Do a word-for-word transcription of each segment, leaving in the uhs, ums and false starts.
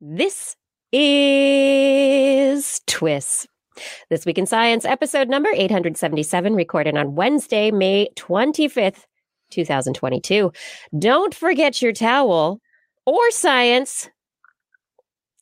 This is Twist. This Week in Science, episode number eight hundred seventy-seven, recorded on Wednesday, May twenty-fifth, two thousand twenty-two. Don't forget your towel or science.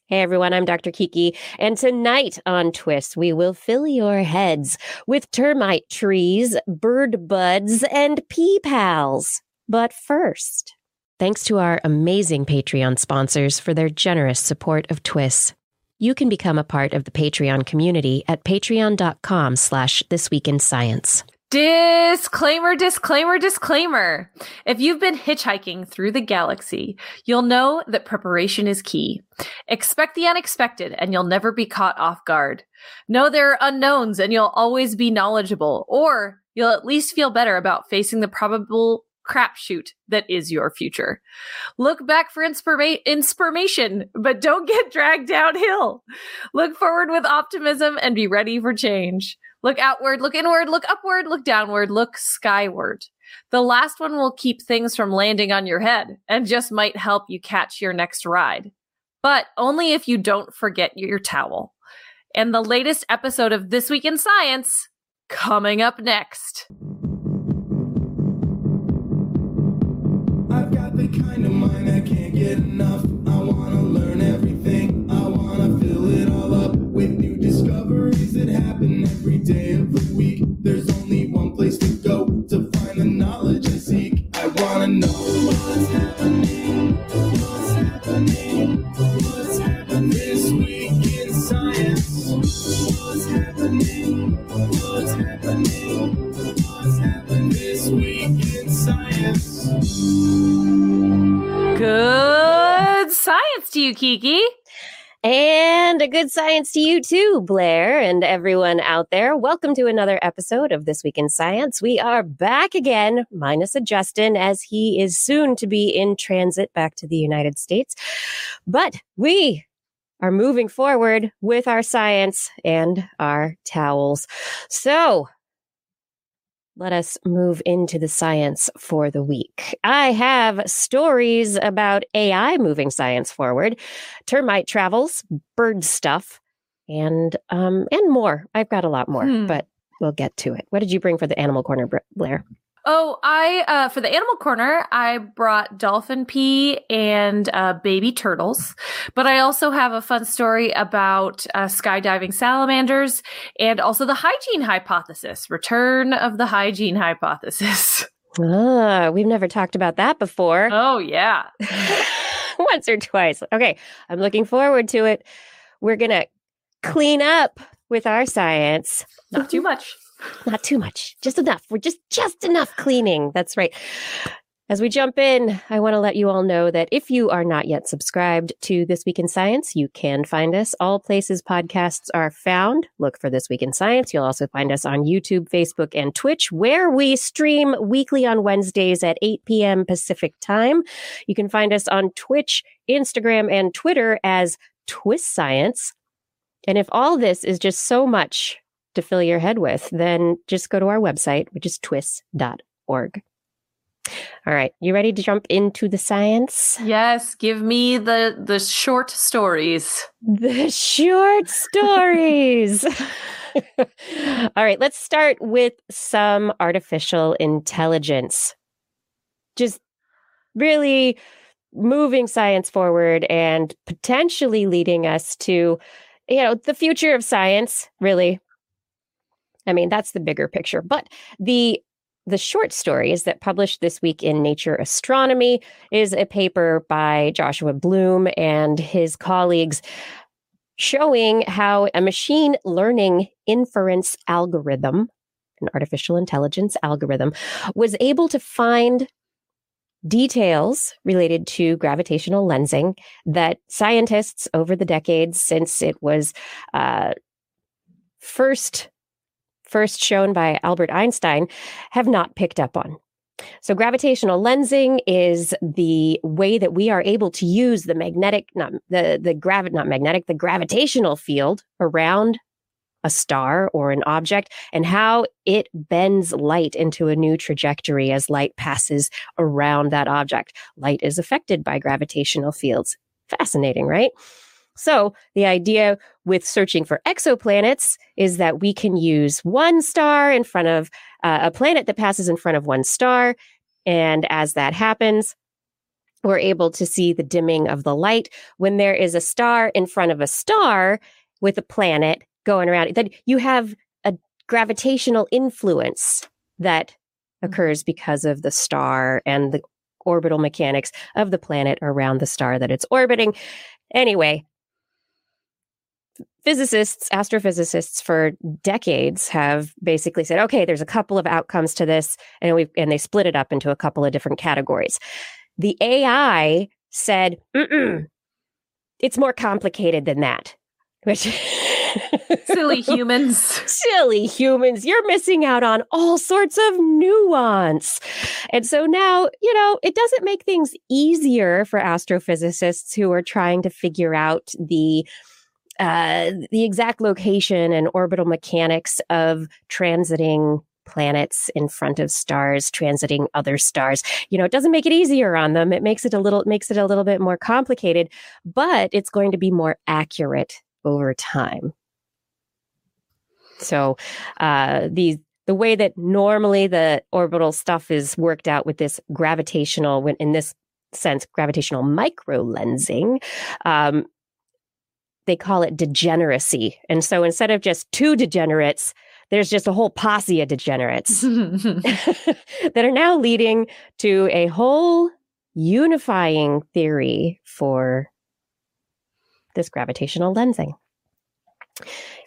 Hey everyone, I'm Doctor Kiki, and tonight on Twist, we will fill your heads with termite trees, bird buds, and pea pals. But first, thanks to our amazing Patreon sponsors for their generous support of Twist. You can become a part of the Patreon community at patreon.com slash thisweekinscience. Disclaimer, disclaimer, disclaimer. If you've been hitchhiking through the galaxy, you'll know that preparation is key. Expect the unexpected and you'll never be caught off guard. Know there are unknowns and you'll always be knowledgeable, or you'll at least feel better about facing the probable crapshoot that is your future. Look back for inspira- inspiration, but don't get dragged downhill. Look forward with optimism and be ready for change. Look outward, look inward, look upward, look downward, look skyward. The last one will keep things from landing on your head and just might help you catch your next ride. But only if you don't forget your towel. And the latest episode of This Week in Science, coming up next. I've got the kind of mind I can't get enough. I want to learn everything. I want to fill it all up with new discoveries that happen every day of the week. There's only one place to go to find the knowledge I seek. I want to know what's happening, what's happening, what's happening this week in science. What's happening, what's happening, what's happening this week in science. Good science to you, Kiki. And a good science to you too, Blair, and everyone out there. Welcome to another episode of This Week in Science. We are back again, minus a Justin, as he is soon to be in transit back to the United States. But we are moving forward with our science and our towels. So let us move into the science for the week. I have stories about A I moving science forward, termite travels, bird stuff, and um, and more. I've got a lot more, hmm. but we'll get to it. What did you bring for the Animal Corner, Blair? Oh, I uh, for the Animal Corner, I brought dolphin pee and uh, baby turtles. But I also have a fun story about uh, skydiving salamanders and also the hygiene hypothesis, return of the hygiene hypothesis. Ah, we've never talked about that before. Oh, yeah. Once or twice. Okay, I'm looking forward to it. We're going to clean up with our science. Not too much. Not too much. Just enough. We're just just enough cleaning. That's right. As we jump in, I want to let you all know that if you are not yet subscribed to This Week in Science, you can find us. All places podcasts are found. Look for This Week in Science. You'll also find us on YouTube, Facebook, and Twitch, where we stream weekly on Wednesdays at eight p.m. Pacific time. You can find us on Twitch, Instagram, and Twitter as Twist Science. And if all this is just so much to fill your head with, then just go to our website, which is twist dot org. All right, you ready to jump into the science? Yes, give me the the short stories. The short stories. All right, let's start with some artificial intelligence. Just really moving science forward and potentially leading us to, you know, the future of science, really. I mean, that's the bigger picture. But the the short stories that published this week in Nature Astronomy is a paper by Joshua Bloom and his colleagues showing how a machine learning inference algorithm, an artificial intelligence algorithm, was able to find details related to gravitational lensing that scientists over the decades since it was uh, first... first shown by Albert Einstein, have not picked up on. So gravitational lensing is the way that we are able to use the magnetic, not the, the gravi- not magnetic, the gravitational field around a star or an object and how it bends light into a new trajectory as light passes around that object. Light is affected by gravitational fields. Fascinating, right? So the idea with searching for exoplanets is that we can use one star in front of uh, a planet that passes in front of one star. And as that happens, we're able to see the dimming of the light. When there is a star in front of a star with a planet going around it, then you have a gravitational influence that occurs because of the star and the orbital mechanics of the planet around the star that it's orbiting. Anyway, physicists, astrophysicists for decades have basically said, okay, there's a couple of outcomes to this, and we and they split it up into a couple of different categories. The A I said, mm-mm, it's more complicated than that. Which silly humans. Silly humans. You're missing out on all sorts of nuance. And so now, you know, it doesn't make things easier for astrophysicists who are trying to figure out the uh, the exact location and orbital mechanics of transiting planets in front of stars, transiting other stars. You know, it doesn't make it easier on them. It makes it a little, it makes it a little bit more complicated, but it's going to be more accurate over time. So uh, the, the way that normally the orbital stuff is worked out with this gravitational, when in this sense, gravitational microlensing, um, they call it degeneracy. And so instead of just two degenerates, there's just a whole posse of degenerates that are now leading to a whole unifying theory for this gravitational lensing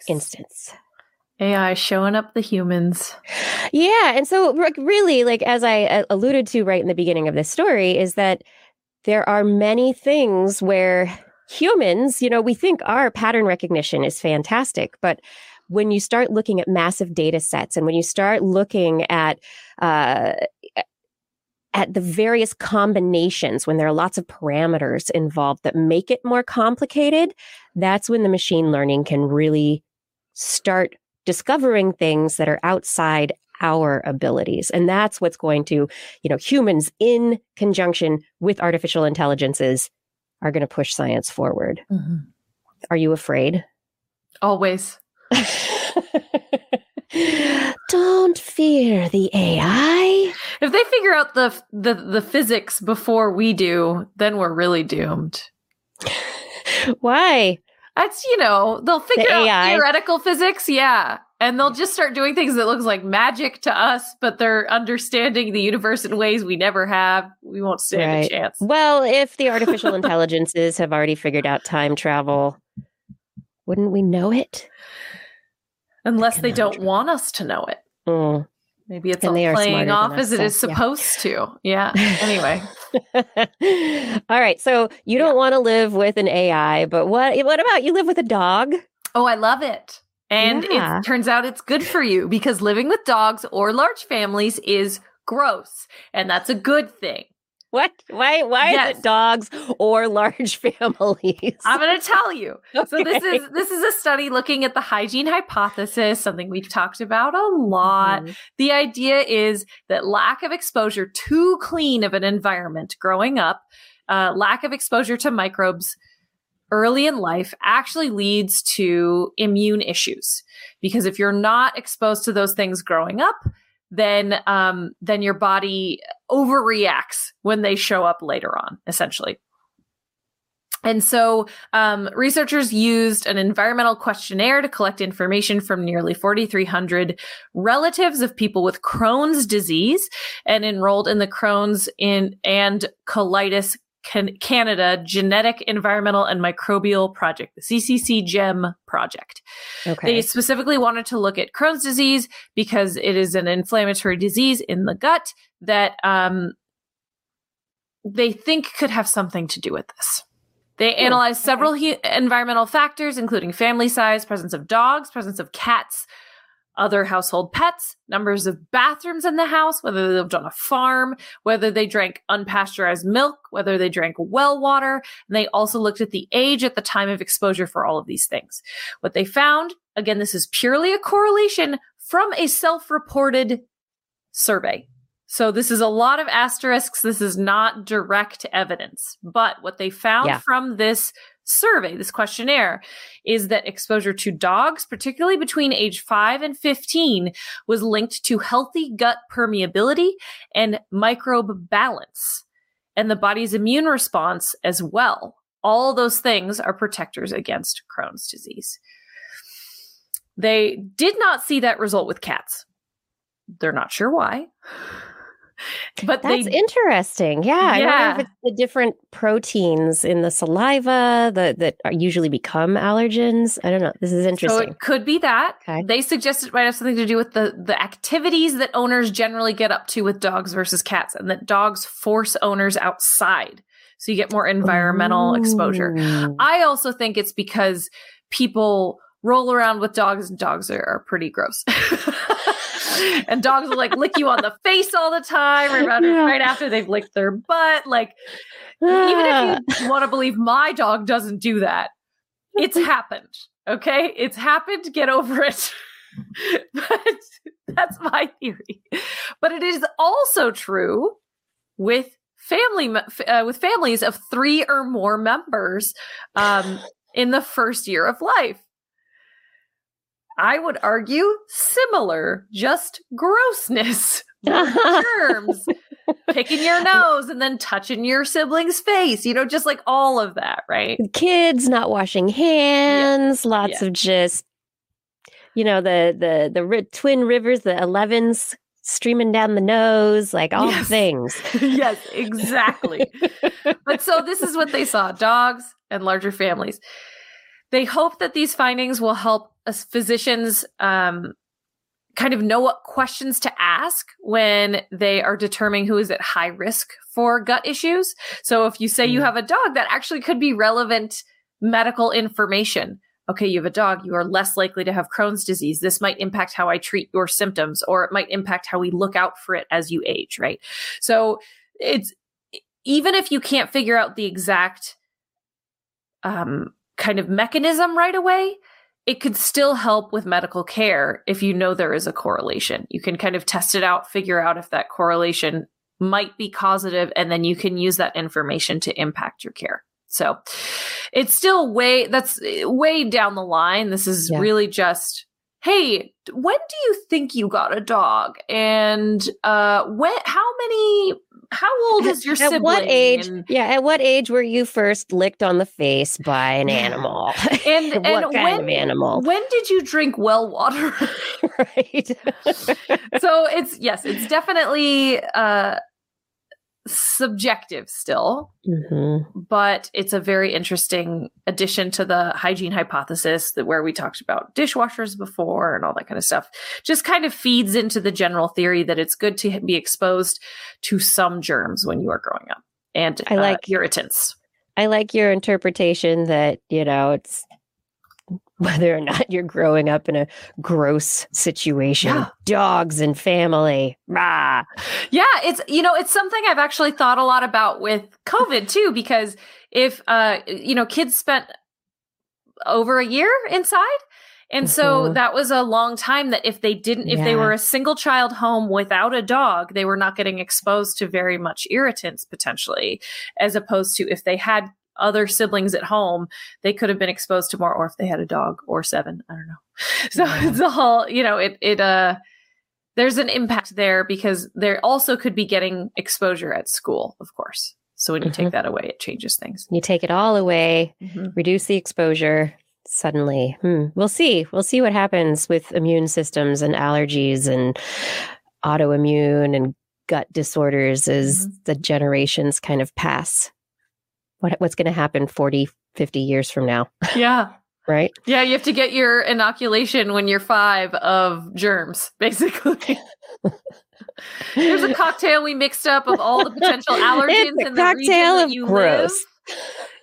instance. A I showing up the humans. Yeah. And so really, like as I alluded to right in the beginning of this story, is that there are many things where humans, you know, we think our pattern recognition is fantastic, but when you start looking at massive data sets and when you start looking at uh, at the various combinations, when there are lots of parameters involved that make it more complicated, that's when the machine learning can really start discovering things that are outside our abilities. And that's what's going to, you know, humans in conjunction with artificial intelligences are going to push science forward. Mm-hmm. Are you afraid? Always. Don't fear the A I. If they figure out the, the the physics before we do, then we're really doomed. Why? That's, you know, they'll figure the out theoretical physics, yeah. And they'll just start doing things that looks like magic to us, but they're understanding the universe in ways we never have. We won't stand right. a chance. Well, if the artificial intelligences have already figured out time travel, wouldn't we know it? Unless they don't want us to know it. Mm. Maybe it's all playing off as it is supposed to. Yeah. Anyway. All right. So you don't want to live with an A I, but what what about you live with a dog? Oh, I love it. And yeah. It turns out it's good for you because living with dogs or large families is gross. And that's a good thing. What? Why Why yes. is it dogs or large families? I'm going to tell you. Okay. So this is this is a study looking at the hygiene hypothesis, something we've talked about a lot. Mm-hmm. The idea is that lack of exposure to clean of an environment growing up, uh, lack of exposure to microbes early in life actually leads to immune issues. Because if you're not exposed to those things growing up, then um, then your body overreacts when they show up later on, essentially. And so um, researchers used an environmental questionnaire to collect information from nearly forty-three hundred relatives of people with Crohn's disease and enrolled in the Crohn's in, and colitis Can- Canada Genetic, Environmental, and Microbial Project, the C C C GEM project. Okay. They specifically wanted to look at Crohn's disease because it is an inflammatory disease in the gut that um, they think could have something to do with this. They analyzed several hu- environmental factors, including family size, presence of dogs, presence of cats, other household pets, numbers of bathrooms in the house, whether they lived on a farm, whether they drank unpasteurized milk, whether they drank well water. And they also looked at the age at the time of exposure for all of these things. What they found, again, this is purely a correlation from a self-reported survey. So this is a lot of asterisks. This is not direct evidence. But what they found yeah. from this survey, this questionnaire, is that exposure to dogs, particularly between age five and fifteen, was linked to healthy gut permeability and microbe balance, and the body's immune response as well. All those things are protectors against Crohn's disease. They did not see that result with cats. They're not sure why. But that's they, interesting. Yeah, yeah. I wonder if it's the different proteins in the saliva the, that usually become allergens. I don't know. This is interesting. So it could be that. Okay. They suggest it might have something to do with the, the activities that owners generally get up to with dogs versus cats, and that dogs force owners outside. So you get more environmental Ooh. exposure. I also think it's because people roll around with dogs, and dogs are, are pretty gross. And dogs will like lick you on the face all the time, right, about, yeah. right after they've licked their butt. Like, yeah. even if you want to believe my dog doesn't do that, it's happened. Okay, it's happened. Get over it. But that's my theory. But it is also true with family uh, with families of three or more members um, in the first year of life. I would argue similar, just grossness, germs, picking your nose and then touching your sibling's face, you know, just like all of that, right? Kids not washing hands, yeah. lots yeah. of just, you know, the the the ri- twin rivers, the elevens streaming down the nose, like all yes. things. Yes, exactly. But so this is what they saw, dogs and larger families. They hope that these findings will help us physicians um, kind of know what questions to ask when they are determining who is at high risk for gut issues. So if you say mm. you have a dog, that actually could be relevant medical information. Okay, you have a dog, you are less likely to have Crohn's disease. This might impact how I treat your symptoms, or it might impact how we look out for it as you age, right? So it's even if you can't figure out the exact um kind of mechanism right away, it could still help with medical care if you know there is a correlation. You can kind of test it out, figure out if that correlation might be causative, and then you can use that information to impact your care. So it's still way, that's way down the line. This is yeah. really just, hey, when do you think you got a dog? And uh, when, how many... How old is your sibling? At what age? And, yeah, at what age were you first licked on the face by an animal? And, what and kind when, of animal? When did you drink well water? Right. So it's yes, it's definitely uh, subjective still, mm-hmm. but it's a very interesting addition to the hygiene hypothesis that where we talked about dishwashers before and all that kind of stuff. Just kind of feeds into the general theory that it's good to be exposed to some germs when you are growing up and I like, uh, irritants. I like your interpretation that, you know, it's whether or not you're growing up in a gross situation, yeah. dogs and family. Rah. Yeah, it's, you know, it's something I've actually thought a lot about with COVID too, because if, uh, you know, kids spent over a year inside. And mm-hmm. so that was a long time that if they didn't, if yeah. they were a single child home without a dog, they were not getting exposed to very much irritants potentially, as opposed to if they had other siblings at home, they could have been exposed to more, or if they had a dog or seven, I don't know. So yeah. it's a whole, you know, it, it, uh, there's an impact there because they also could be getting exposure at school, of course. So when you mm-hmm. take that away, it changes things. You take it all away, mm-hmm. reduce the exposure suddenly. Hmm. We'll see. We'll see what happens with immune systems and allergies and autoimmune and gut disorders as mm-hmm. the generations kind of pass. What what's going to happen forty, fifty years from now? Yeah. Right? Yeah, you have to get your inoculation when you're five of germs, basically. There's a cocktail we mixed up of all the potential allergens in the region that you live.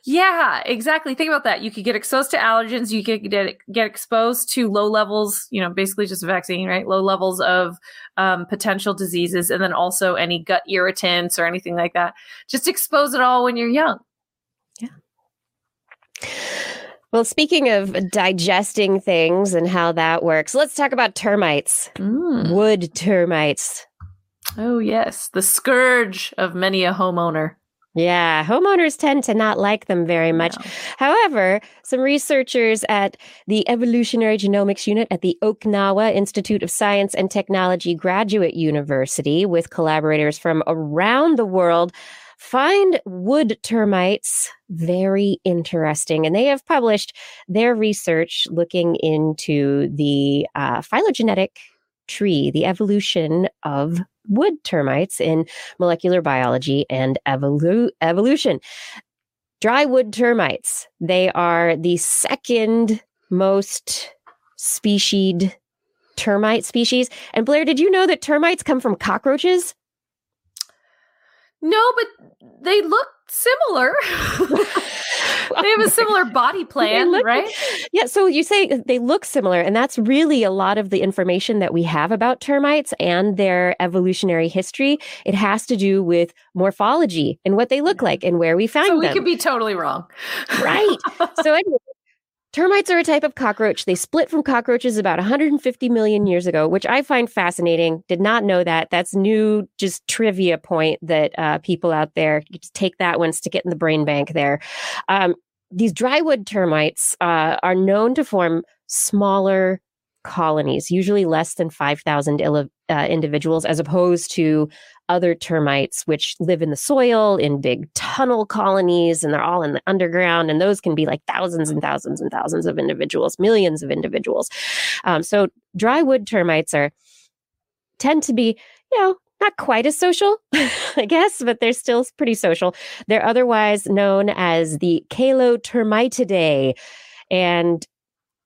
Yeah, exactly. Think about that. You could get exposed to allergens. You could get, get exposed to low levels, you know, basically just a vaccine, right? Low levels of um, potential diseases, and then also any gut irritants or anything like that. Just expose it all when you're young. Well, speaking of digesting things and how that works, let's talk about termites. Mm. Wood termites. Oh, yes. The scourge of many a homeowner. Yeah, homeowners tend to not like them very much. No. However, some researchers at the Evolutionary Genomics Unit at the Okinawa Institute of Science and Technology Graduate University, with collaborators from around the world, find wood termites very interesting. And they have published their research looking into the uh, phylogenetic tree, the evolution of wood termites in molecular biology and evolu- evolution. Dry wood termites, they are the second most specied termite species. And Blair, did you know that termites come from cockroaches? No, but they look similar. They have a similar body plan, look, right? Yeah. So you say they look similar, and that's really a lot of the information that we have about termites and their evolutionary history. It has to do with morphology and what they look like and where we found them. So we them. could be totally wrong. Right. So anyway, termites are a type of cockroach. They split from cockroaches about one hundred fifty million years ago, which I find fascinating. Did not know that. That's new, just trivia point that uh, people out there, you just take that one, stick it in the brain bank there. Um, these drywood termites uh, are known to form smaller colonies, usually less than five thousand il- uh, individuals, as opposed to other termites, which live in the soil in big tunnel colonies, and they're all in the underground. And those can be like thousands and thousands and thousands of individuals, millions of individuals. Um, so drywood termites are tend to be, you know, not quite as social, I guess, but they're still pretty social. They're otherwise known as the Calotermitidae. And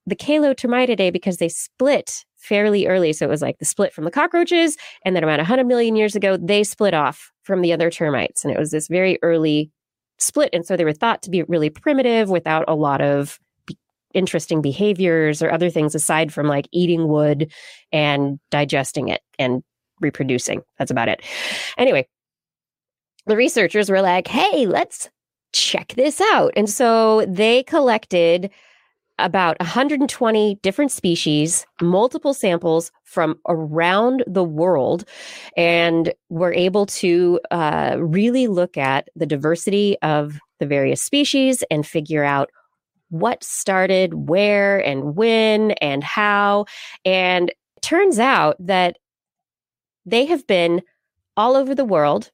the Calotermitidae, because they split fairly early, so it was like the split from the cockroaches, and then around one hundred million years ago, they split off from the other termites, and it was this very early split, and so they were thought to be really primitive without a lot of be- interesting behaviors or other things aside from like eating wood and digesting it and reproducing. That's about it. Anyway, the researchers were like, hey, let's check this out. And so they collected about one hundred twenty different species, multiple samples from around the world, and we're able to uh, really look at the diversity of the various species and figure out what started where and when and how. And it turns out that they have been all over the world.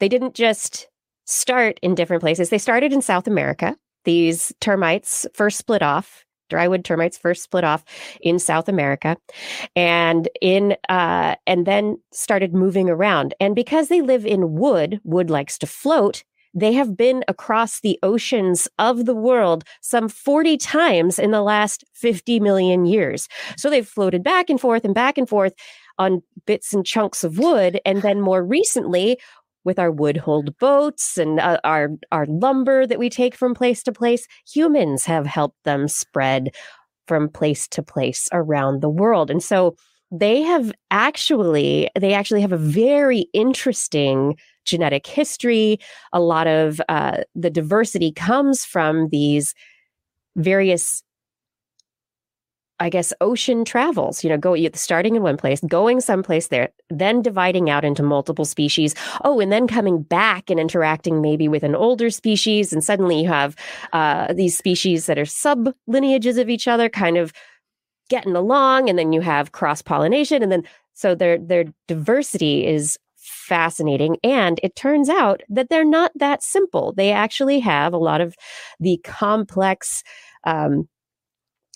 They didn't just start in different places. They started in South America. These termites first split off, drywood termites first split off in South America, and in uh, and then started moving around. And because they live in wood, wood likes to float, they have been across the oceans of the world some forty times in the last fifty million years. So they've floated back and forth and back and forth on bits and chunks of wood. And then more recently, with our wood-hulled boats and uh, our, our lumber that we take from place to place, humans have helped them spread from place to place around the world. And so they have actually, they actually have a very interesting genetic history. A lot of uh, the diversity comes from these various, I guess, ocean travels, you know, go starting in one place, going someplace there, then dividing out into multiple species. Oh, and then coming back and interacting maybe with an older species. And suddenly you have uh, these species that are sub lineages of each other kind of getting along. And then you have cross pollination. And then so their their diversity is fascinating. And it turns out that they're not that simple. They actually have a lot of the complex um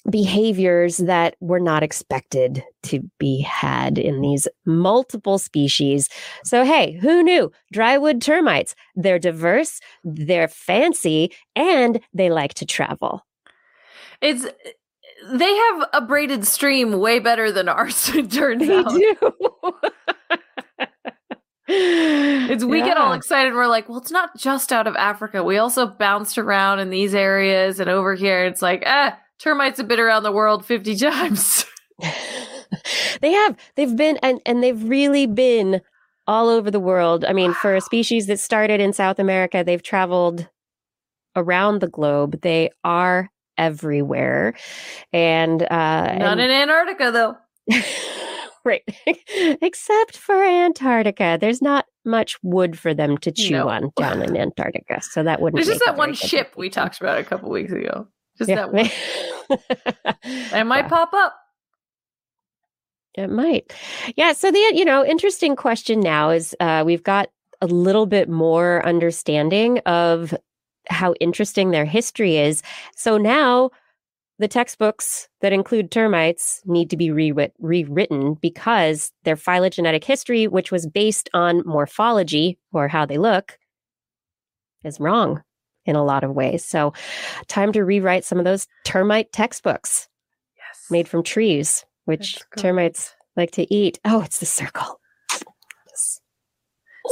behaviors that were not expected to be had in these multiple species. So, hey, who knew? Drywood termites, they're diverse, they're fancy, and they like to travel. It's they have a braided stream way better than ours, it turns out. They do. It's we yeah. get all excited. We're like, well, it's not just out of Africa. We also bounced around in these areas and over here. It's like, ah, eh, termites have been around the world fifty times. They have. They've been, and, and they've really been all over the world. I mean, wow. For a species that started in South America, they've traveled around the globe. They are everywhere. And uh, not and, in Antarctica, though. Right. Except for Antarctica. There's not much wood for them to chew no. on down in Antarctica. So that wouldn't There's just that one ship we talked about a couple weeks ago. Just yeah. that one. It might yeah. pop up. It might. Yeah. So the, you know, interesting question now is uh, we've got a little bit more understanding of how interesting their history is. So now the textbooks that include termites need to be re- rewritten because their phylogenetic history, which was based on morphology or how they look, is wrong in a lot of ways. So time to rewrite some of those termite textbooks yes. made from trees, which termites like to eat. Oh, it's the circle. Yes.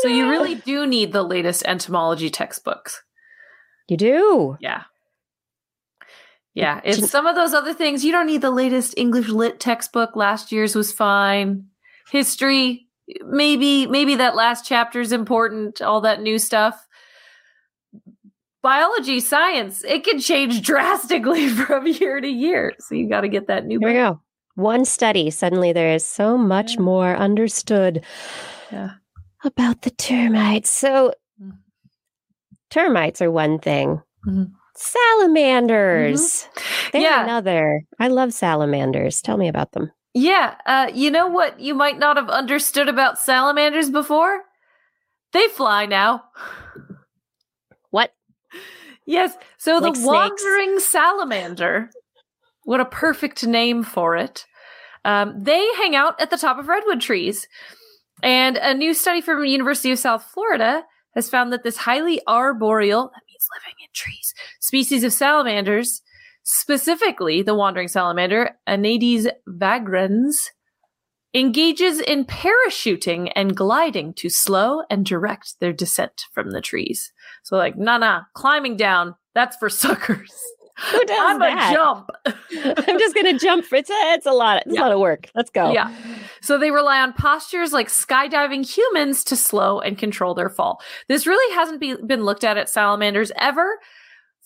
So you really do need the latest entomology textbooks. You do. Yeah. Yeah. If some of those other things, you don't need the latest English lit textbook. Last year's was fine. History, maybe, maybe that last chapter is important. All that new stuff. Biology, science, it can change drastically from year to year. So you got to get that new book. Here we go. One study. Suddenly there is so much yeah. more understood yeah. about the termites. So termites are one thing. Mm-hmm. Salamanders. Mm-hmm. They're yeah. another. I love salamanders. Tell me about them. Yeah. Uh, you know what you might not have understood about salamanders before? They fly now. What? Yes. So like the snakes. Wandering salamander, what a perfect name for it. Um, they hang out at the top of redwood trees. And a new study from the University of South Florida has found that this highly arboreal, that means living in trees, species of salamanders, specifically the wandering salamander, Anades vagrans, engages in parachuting and gliding to slow and direct their descent from the trees. So like, nah, nah, climbing down, that's for suckers. Who does I'm that? A jump. I'm just going to jump. It's a, it's a lot. It's yeah. a lot of work. Let's go. Yeah. So they rely on postures like skydiving humans to slow and control their fall. This really hasn't be, been looked at at salamanders ever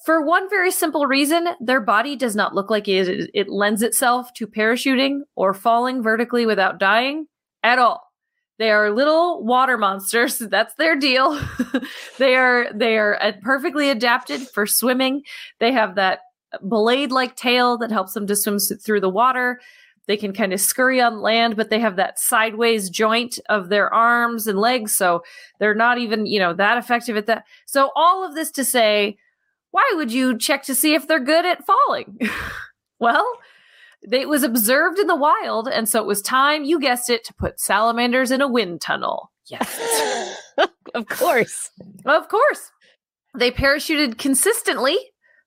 for one very simple reason. Their body does not look like it, it lends itself to parachuting or falling vertically without dying at all. They are little water monsters. That's their deal. They are they are perfectly adapted for swimming. They have that blade-like tail that helps them to swim through the water. They can kind of scurry on land, but they have that sideways joint of their arms and legs, so they're not even, you know, that effective at that. So all of this to say, why would you check to see if they're good at falling? Well, it was observed in the wild, and so it was time, you guessed it, to put salamanders in a wind tunnel. Yes. Of course. Of course. They parachuted consistently,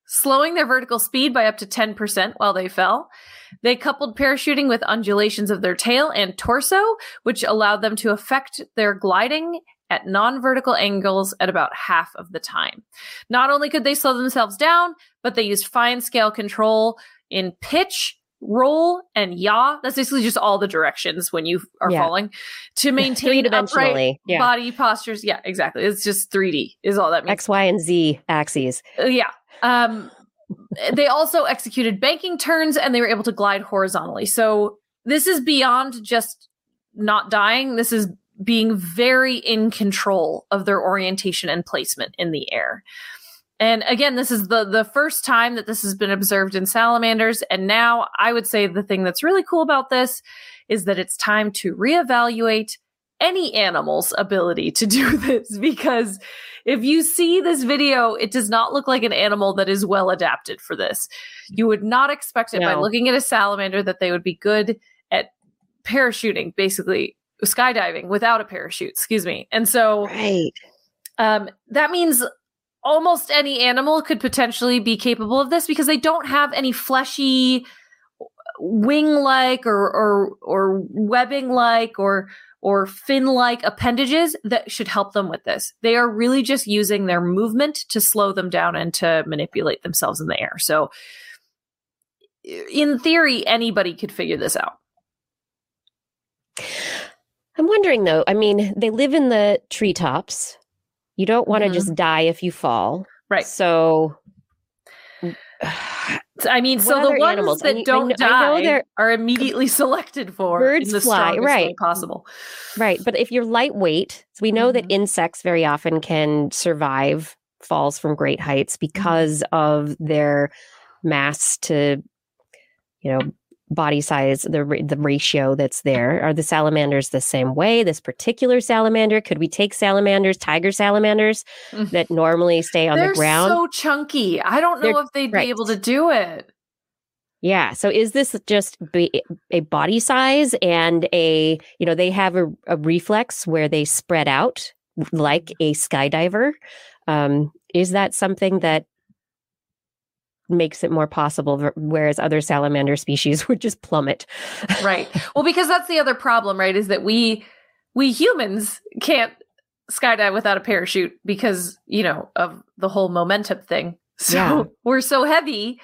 slowing their vertical speed by up to ten percent while they fell. They coupled parachuting with undulations of their tail and torso, which allowed them to affect their gliding at non-vertical angles at about half of the time. Not only could they slow themselves down, but they used fine scale control in pitch, roll, and yaw. That's basically just all the directions when you are yeah. falling to maintain upright yeah. body postures. Yeah, exactly. It's just three D is all that means. X, Y, and Z axes. Yeah. Um, they also executed banking turns, and they were able to glide horizontally. So this is beyond just not dying. This is being very in control of their orientation and placement in the air. And again, this is the, the first time that this has been observed in salamanders. And now I would say the thing that's really cool about this is that it's time to reevaluate any animal's ability to do this. Because if you see this video, it does not look like an animal that is well adapted for this. You would not expect it no. by looking at a salamander that they would be good at parachuting, basically skydiving without a parachute, excuse me. And so right. um, that means almost any animal could potentially be capable of this because they don't have any fleshy wing-like or or, or webbing-like or or fin-like appendages that should help them with this. They are really just using their movement to slow them down and to manipulate themselves in the air. So in theory, anybody could figure this out. I'm wondering, though, I mean, they live in the treetops. You don't want to mm-hmm. just die if you fall. Right. So I mean, what so the ones animals? that I, don't I, I die are immediately selected for. Birds in the fly, right? Way possible, right? But if you're lightweight, so we know mm-hmm. that insects very often can survive falls from great heights because of their mass to, you know, body size, the the ratio that's there. Are the salamanders the same way? This particular salamander, could we take salamanders, tiger salamanders that normally stay on the ground? They're so chunky. I don't know They're, if they'd right. be able to do it. Yeah. So is this just be, a body size and a, you know, they have a, a reflex where they spread out like a skydiver? Um, is that something that makes it more possible, whereas other salamander species would just plummet? Right. Well, because that's the other problem, right, is that we we humans can't skydive without a parachute because, you know, of the whole momentum thing. So yeah. we're so heavy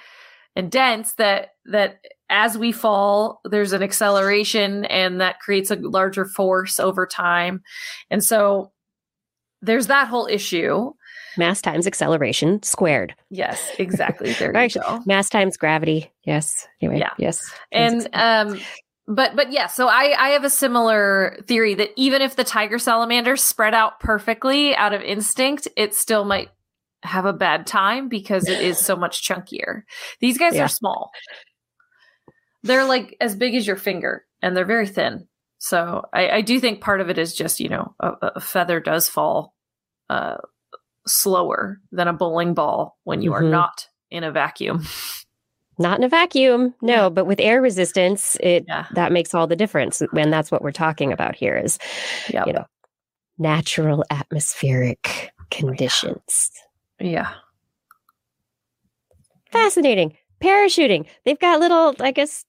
and dense that that as we fall, there's an acceleration and that creates a larger force over time. And so there's that whole issue. Mass times acceleration squared. Yes, exactly. There you Actually, go. Mass times gravity. Yes. Anyway. Yeah. Yes. And um, but but yeah. So I I have a similar theory that even if the tiger salamanders spread out perfectly out of instinct, it still might have a bad time because it is so much chunkier. These guys yeah. are small. They're like as big as your finger, and they're very thin. So I, I do think part of it is just, you know, a, a feather does fall Uh, slower than a bowling ball when you mm-hmm. are not in a vacuum. Not in a vacuum. No, but with air resistance, it yeah. that makes all the difference. And that's what we're talking about here is, yep. you know, natural atmospheric conditions. Yeah. yeah. Fascinating. Parachuting. They've got little, I guess,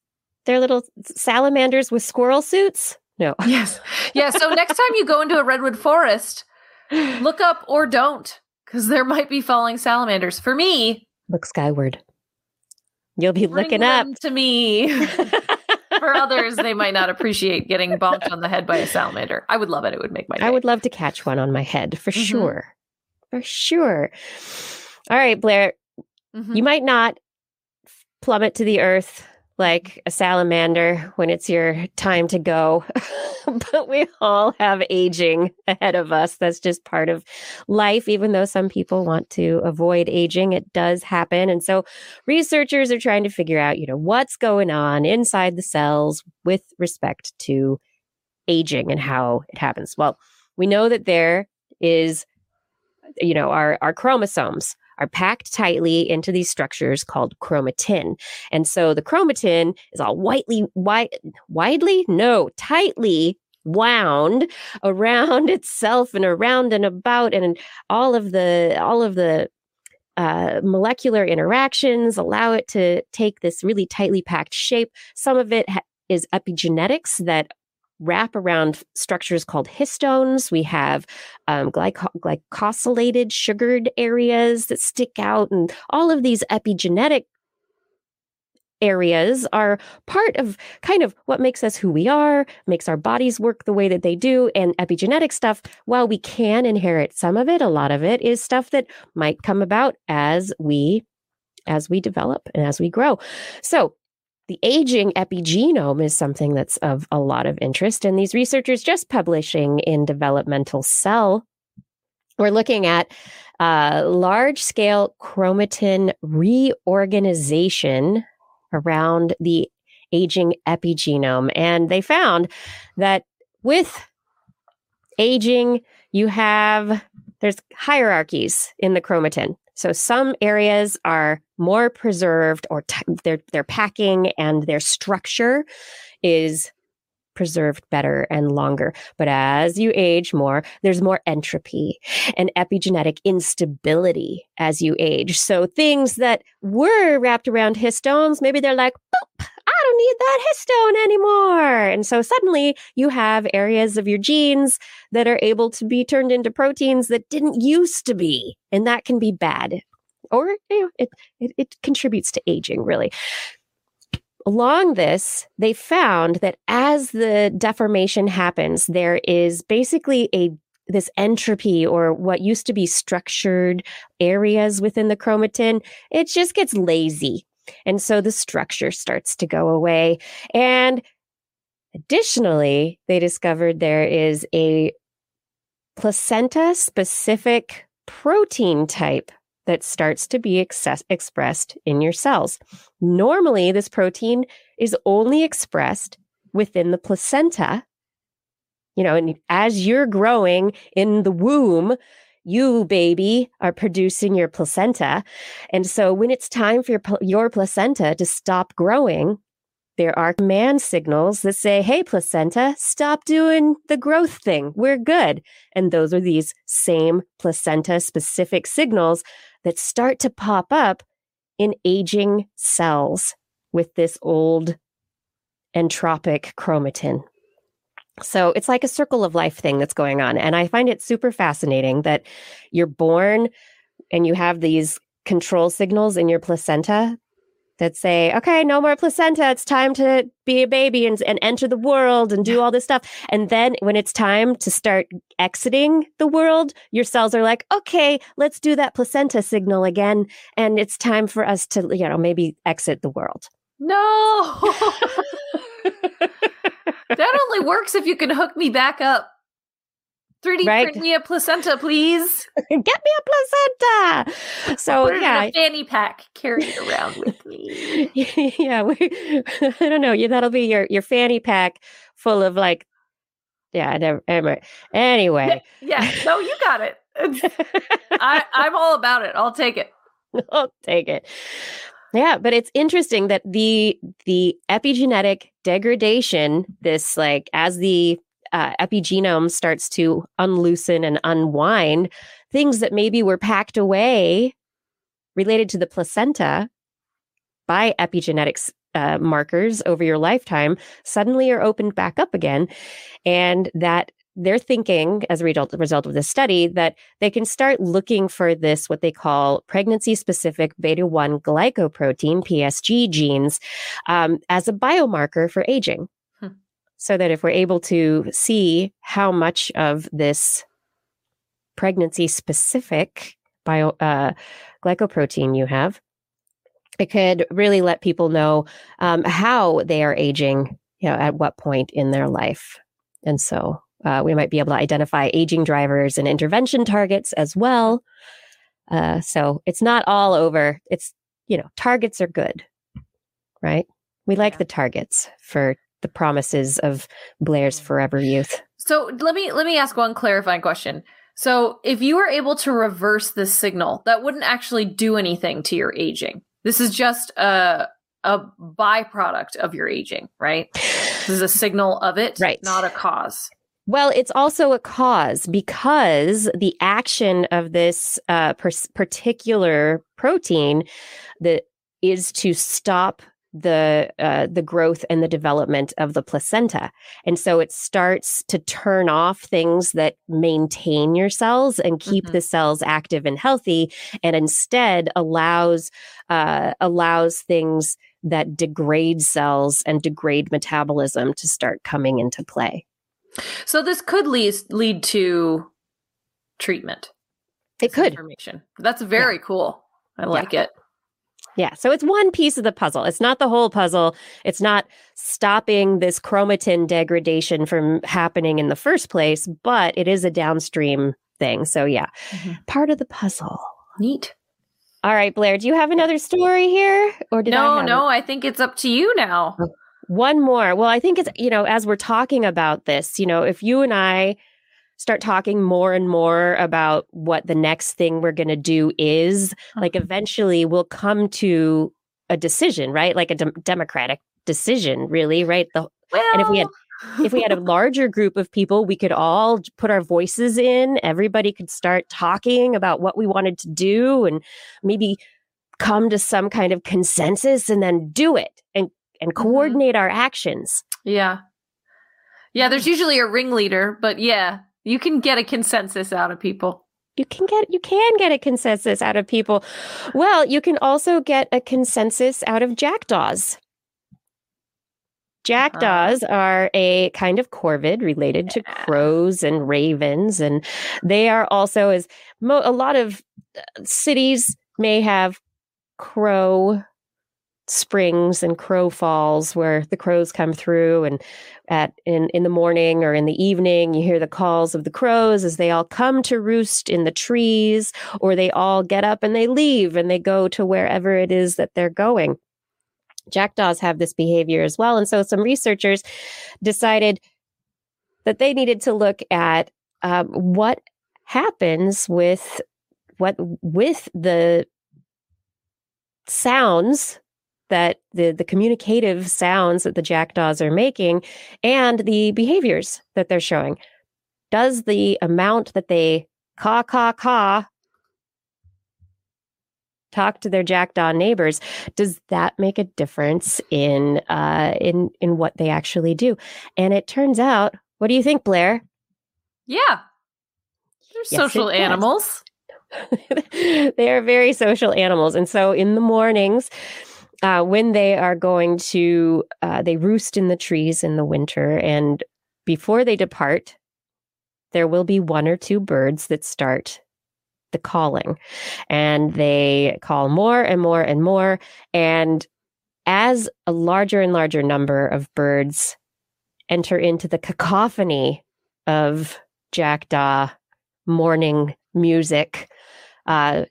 they're little salamanders with squirrel suits. No. Yes. Yeah. So next time you go into a redwood forest, look up or don't, because there might be falling salamanders. For me, look skyward. You'll be looking up to me. For others, they might not appreciate getting bonked on the head by a salamander. I would love it. It would make my day. I would love to catch one on my head for mm-hmm. sure. For sure. All right, Blair, mm-hmm. you might not plummet to the earth like a salamander when it's your time to go. But we all have aging ahead of us. That's just part of life. Even though some people want to avoid aging, it does happen. And so researchers are trying to figure out, you know, what's going on inside the cells with respect to aging and how it happens. Well, we know that there is, you know, our, our chromosomes are packed tightly into these structures called chromatin. And so the chromatin is all widely, wide, widely, no, tightly wound around itself and around and about, and all of the all of the uh, molecular interactions allow it to take this really tightly packed shape. Some of it ha- is epigenetics that wrap around structures called histones. We have um, glyco- glycosylated sugared areas that stick out, and all of these epigenetic areas are part of kind of what makes us who we are, makes our bodies work the way that they do. And epigenetic stuff, while we can inherit some of it, a lot of it is stuff that might come about as we, as we develop and as we grow. So the aging epigenome is something that's of a lot of interest. And these researchers just publishing in Developmental Cell, we're looking at uh, large-scale chromatin reorganization around the aging epigenome. And they found that with aging, you have, there's hierarchies in the chromatin. So some areas are more preserved, or t- their their packing and their structure is preserved better and longer. But as you age more, there's more entropy and epigenetic instability as you age. So things that were wrapped around histones, maybe they're like, boop, I don't need that histone anymore. And so suddenly you have areas of your genes that are able to be turned into proteins that didn't used to be. And that can be bad, or you know, it, it, it contributes to aging, really. Along this, they found that as the deformation happens, there is basically a this entropy, or what used to be structured areas within the chromatin, it just gets lazy. And so the structure starts to go away. And additionally, they discovered there is a placenta-specific protein type that starts to be ex- expressed in your cells. Normally, this protein is only expressed within the placenta. You know, and as you're growing in the womb, you, baby, are producing your placenta. And so when it's time for your, your placenta to stop growing, there are command signals that say, hey, placenta, stop doing the growth thing. We're good. And those are these same placenta-specific signals that start to pop up in aging cells with this old entropic chromatin. So it's like a circle of life thing that's going on. And I find it super fascinating that you're born and you have these control signals in your placenta that say, okay, no more placenta. It's time to be a baby and, and enter the world and do all this stuff. And then when it's time to start exiting the world, your cells are like, okay, let's do that placenta signal again. And it's time for us to, you know, maybe exit the world. No. That only works if you can hook me back up. three D right? Print me a placenta, please. Get me a placenta. So Put it yeah, in a fanny pack, carry it around with me. Yeah, we, I don't know. That'll be your your fanny pack full of like, yeah. I never, anyway, anyway. Yeah. No, you got it. I, I'm all about it. I'll take it. I'll take it. Yeah, but it's interesting that the the epigenetic degradation, this like as the Uh, epigenome starts to unloosen and unwind, things that maybe were packed away related to the placenta by epigenetic uh, markers over your lifetime suddenly are opened back up again. And that they're thinking, as a result, result of this study, that they can start looking for this, what they call pregnancy-specific beta one glycoprotein, P S G genes, um, as a biomarker for aging. So that if we're able to see how much of this pregnancy-specific bio, uh, glycoprotein you have, it could really let people know um, how they are aging, you know, at what point in their life. And so uh, we might be able to identify aging drivers and intervention targets as well. Uh, so it's not all over. It's, you know, targets are good, right? We like yeah. the targets for the promises of Blair's forever youth. So let me let me ask one clarifying question. So if you were able to reverse this signal, that wouldn't actually do anything to your aging. This is just a a byproduct of your aging, right? This is a signal of it, right. Not a cause. Well, it's also a cause because the action of this uh, per- particular protein that is to stop the uh, the growth and the development of the placenta. And so it starts to turn off things that maintain your cells and keep mm-hmm. the cells active and healthy, and instead allows uh, allows things that degrade cells and degrade metabolism to start coming into play. So this could lead, lead to treatment. It could. Information. That's very yeah. cool. I like yeah. it. Yeah. So it's one piece of the puzzle. It's not the whole puzzle. It's not stopping this chromatin degradation from happening in the first place, but it is a downstream thing. So yeah, mm-hmm. part of the puzzle. Neat. All right, Blair, do you have another story here? Or did No, I have... no, I think it's up to you now. One more. Well, I think it's, you know, as we're talking about this, you know, if you and I start talking more and more about what the next thing we're going to do is, like eventually we'll come to a decision, right? Like a de- democratic decision, really, right? The, well. And if we had if we had a larger group of people, we could all put our voices in. Everybody could start talking about what we wanted to do and maybe come to some kind of consensus and then do it and, and coordinate mm-hmm. our actions. Yeah. Yeah, there's usually a ringleader, but yeah. You can get a consensus out of people. You can get you can get a consensus out of people. Well, you can also get a consensus out of jackdaws. Jackdaws uh-huh. are a kind of corvid related yeah. to crows and ravens, and they are also as mo- a lot of cities may have crow springs and crow falls where the crows come through, and at in, in the morning or in the evening, you hear the calls of the crows as they all come to roost in the trees, or they all get up and they leave and they go to wherever it is that they're going. Jackdaws have this behavior as well. And so some researchers decided that they needed to look at um, what happens with what with the sounds that the, the communicative sounds that the jackdaws are making and the behaviors that they're showing. Does the amount that they caw, caw, caw, talk to their jackdaw neighbors, does that make a difference in uh, in in what they actually do? And it turns out, what do you think, Blair? Yeah. They're yes, social animals. They are very social animals. And so in the mornings, Uh, when they are going to, uh, they roost in the trees in the winter, and before they depart, there will be one or two birds that start the calling, and they call more and more and more. And as a larger and larger number of birds enter into the cacophony of jackdaw morning music, uh,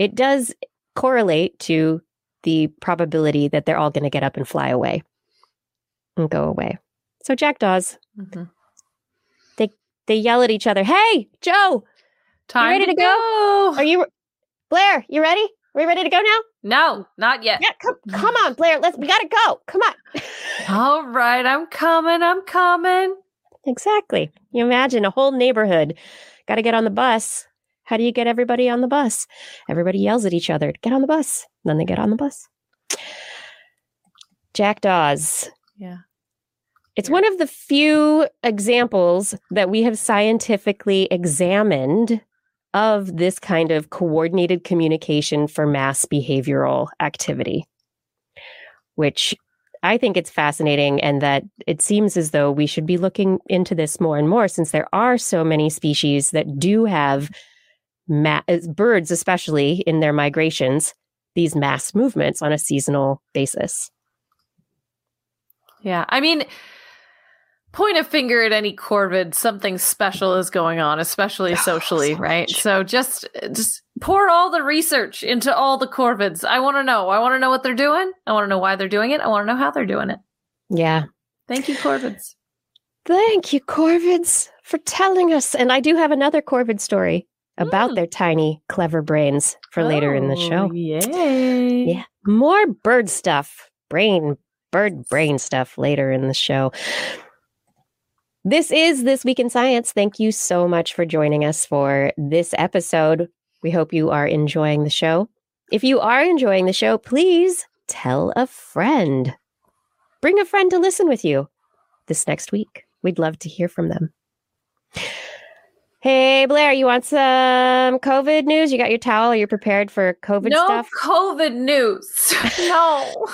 it does correlate to the probability that they're all going to get up and fly away and go away. So jackdaws, mm-hmm. they they yell at each other, "Hey, Joe, time you ready to, to go? go? Are you, Blair? You ready? Are we ready to go now? No, not yet. Yeah, come, come on, Blair. Let's. We gotta go. Come on. All right, I'm coming. I'm coming. Exactly. You imagine a whole neighborhood. Got to get on the bus. How do you get everybody on the bus? Everybody yells at each other, get on the bus. And then they get on the bus. Jackdaws. Yeah. It's yeah. one of the few examples that we have scientifically examined of this kind of coordinated communication for mass behavioral activity, which I think it's fascinating, and that it seems as though we should be looking into this more and more, since there are so many species that do have Ma- birds, especially in their migrations, these mass movements on a seasonal basis. Yeah. I mean, point a finger at any corvid, something special is going on, especially socially, oh, so right? Much. So just just pour all the research into all the corvids. I want to know. I want to know what they're doing. I want to know why they're doing it. I want to know how they're doing it. Yeah. Thank you, corvids. Thank you, corvids, for telling us. And I do have another corvid story about their tiny, clever brains for oh, later in the show. Yay. Yeah. More bird stuff. Brain, bird brain stuff later in the show. This is This Week in Science. Thank you so much for joining us for this episode. We hope you are enjoying the show. If you are enjoying the show, please tell a friend. Bring a friend to listen with you this next week. We'd love to hear from them. Hey, Blair, you want some COVID news? You got your towel? Are you prepared for COVID no stuff? No COVID news. No.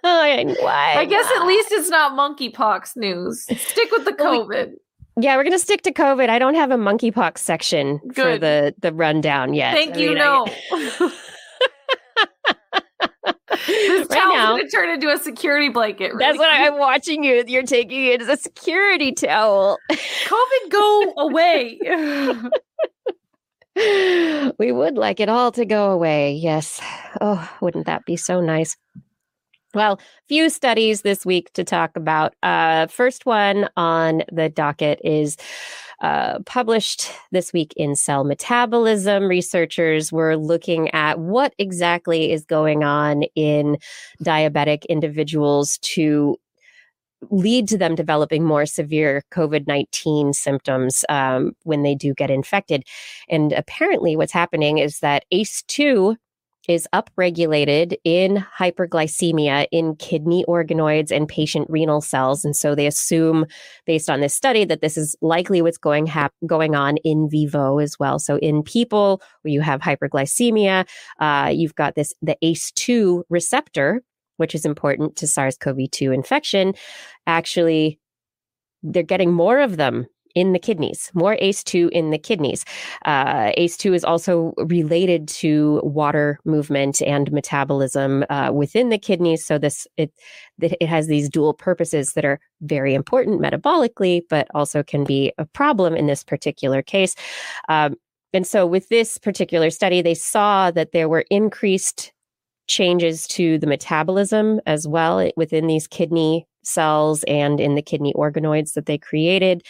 Why? I guess at least it's not monkeypox news. Stick with the COVID. Well, we, yeah, we're going to stick to COVID. I don't have a monkeypox section Good. for the, the rundown yet. Thank I you. Mean, no. I, This right towel's now, gonna turn into a security blanket. Really. That's what I'm watching you. You're taking it as a security towel. COVID, go away. We would like it all to go away. Yes. Oh, wouldn't that be so nice? Well, few studies this week to talk about. Uh, first one on the docket is Uh, published this week in Cell Metabolism. Researchers were looking at what exactly is going on in diabetic individuals to lead to them developing more severe COVID nineteen symptoms um, when they do get infected. And apparently what's happening is that A C E two is upregulated in hyperglycemia in kidney organoids and patient renal cells. And so they assume, based on this study, that this is likely what's going hap- going on in vivo as well. So in people where you have hyperglycemia, uh, you've got this the A C E two receptor, which is important to SARS-C o V two infection. Actually, they're getting more of them in the kidneys, more A C E two in the kidneys. Uh, A C E two is also related to water movement and metabolism uh, within the kidneys. So this it it has these dual purposes that are very important metabolically, but also can be a problem in this particular case. Um, and so with this particular study, they saw that there were increased changes to the metabolism as well within these kidney cells and in the kidney organoids that they created.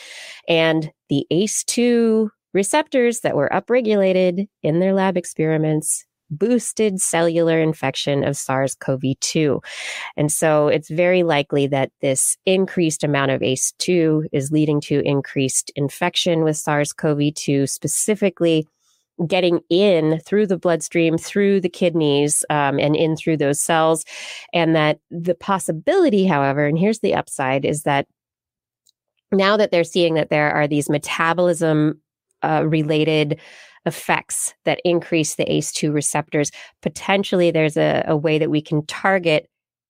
And the A C E two receptors that were upregulated in their lab experiments boosted cellular infection of SARS CoV two. And so it's very likely that this increased amount of A C E two is leading to increased infection with SARS CoV two, specifically getting in through the bloodstream, through the kidneys, um, and in through those cells. And that the possibility, however, and here's the upside, is that now that they're seeing that there are these metabolism uh, related effects that increase the A C E two receptors, potentially there's a, a way that we can target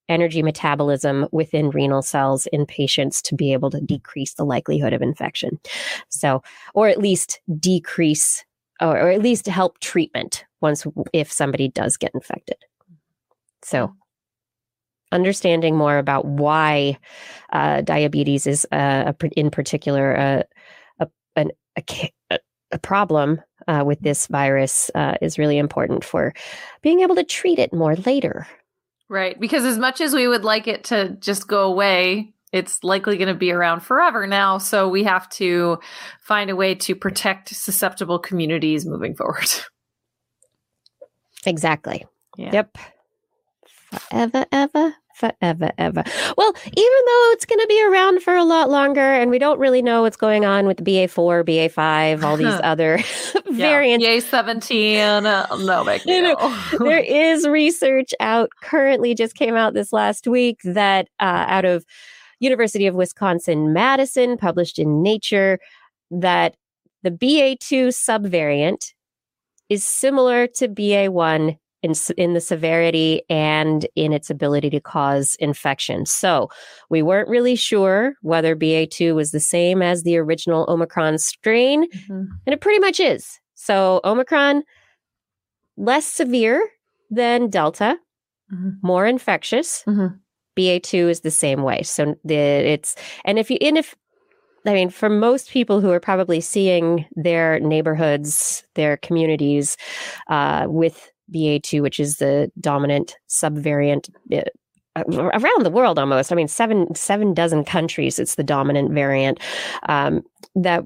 energy metabolism within renal cells in patients to be able to decrease the likelihood of infection. So, or at least decrease Or, or at least help treatment once if somebody does get infected. So understanding more about why uh, diabetes is uh, a, in particular uh, a, an, a, a problem uh, with this virus uh, is really important for being able to treat it more later. Right. Because as much as we would like it to just go away, it's likely going to be around forever now. So we have to find a way to protect susceptible communities moving forward. Exactly. Yeah. Yep. Forever, ever, forever, ever. Well, even though it's going to be around for a lot longer and we don't really know what's going on with the B A four, B A five, all these other variants. Yeah. B A seventeen, uh, no big deal. There is research out currently, just came out this last week, that uh, out of University of Wisconsin-Madison, published in Nature, that the B A two subvariant is similar to B A one in, in the severity and in its ability to cause infection. So we weren't really sure whether B A two was the same as the original Omicron strain, mm-hmm. and it pretty much is. So Omicron, less severe than Delta, mm-hmm. more infectious, mm-hmm. B A two is the same way. So the, it's, and if you, and if, I mean, for most people who are probably seeing their neighborhoods, their communities uh, with B A two, which is the dominant subvariant uh, around the world almost, I mean, seven, seven dozen countries, it's the dominant variant um, that,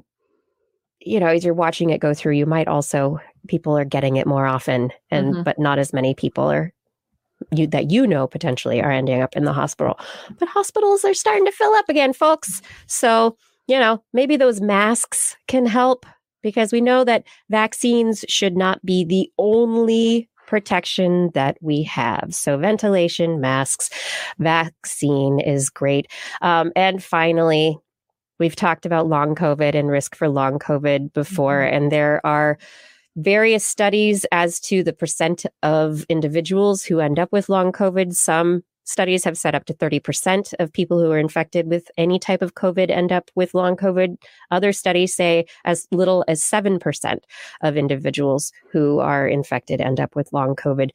you know, as you're watching it go through, you might also, people are getting it more often and, mm-hmm. but not as many people are, You, that you know potentially are ending up in the hospital. But hospitals are starting to fill up again, folks. So, you know, maybe those masks can help, because we know that vaccines should not be the only protection that we have. So ventilation, masks, vaccine is great. Um, and finally, we've talked about long COVID and risk for long COVID before, mm-hmm. and there are various studies as to the percent of individuals who end up with long COVID. Some studies have said up to thirty percent of people who are infected with any type of COVID end up with long COVID. Other studies say as little as seven percent of individuals who are infected end up with long COVID.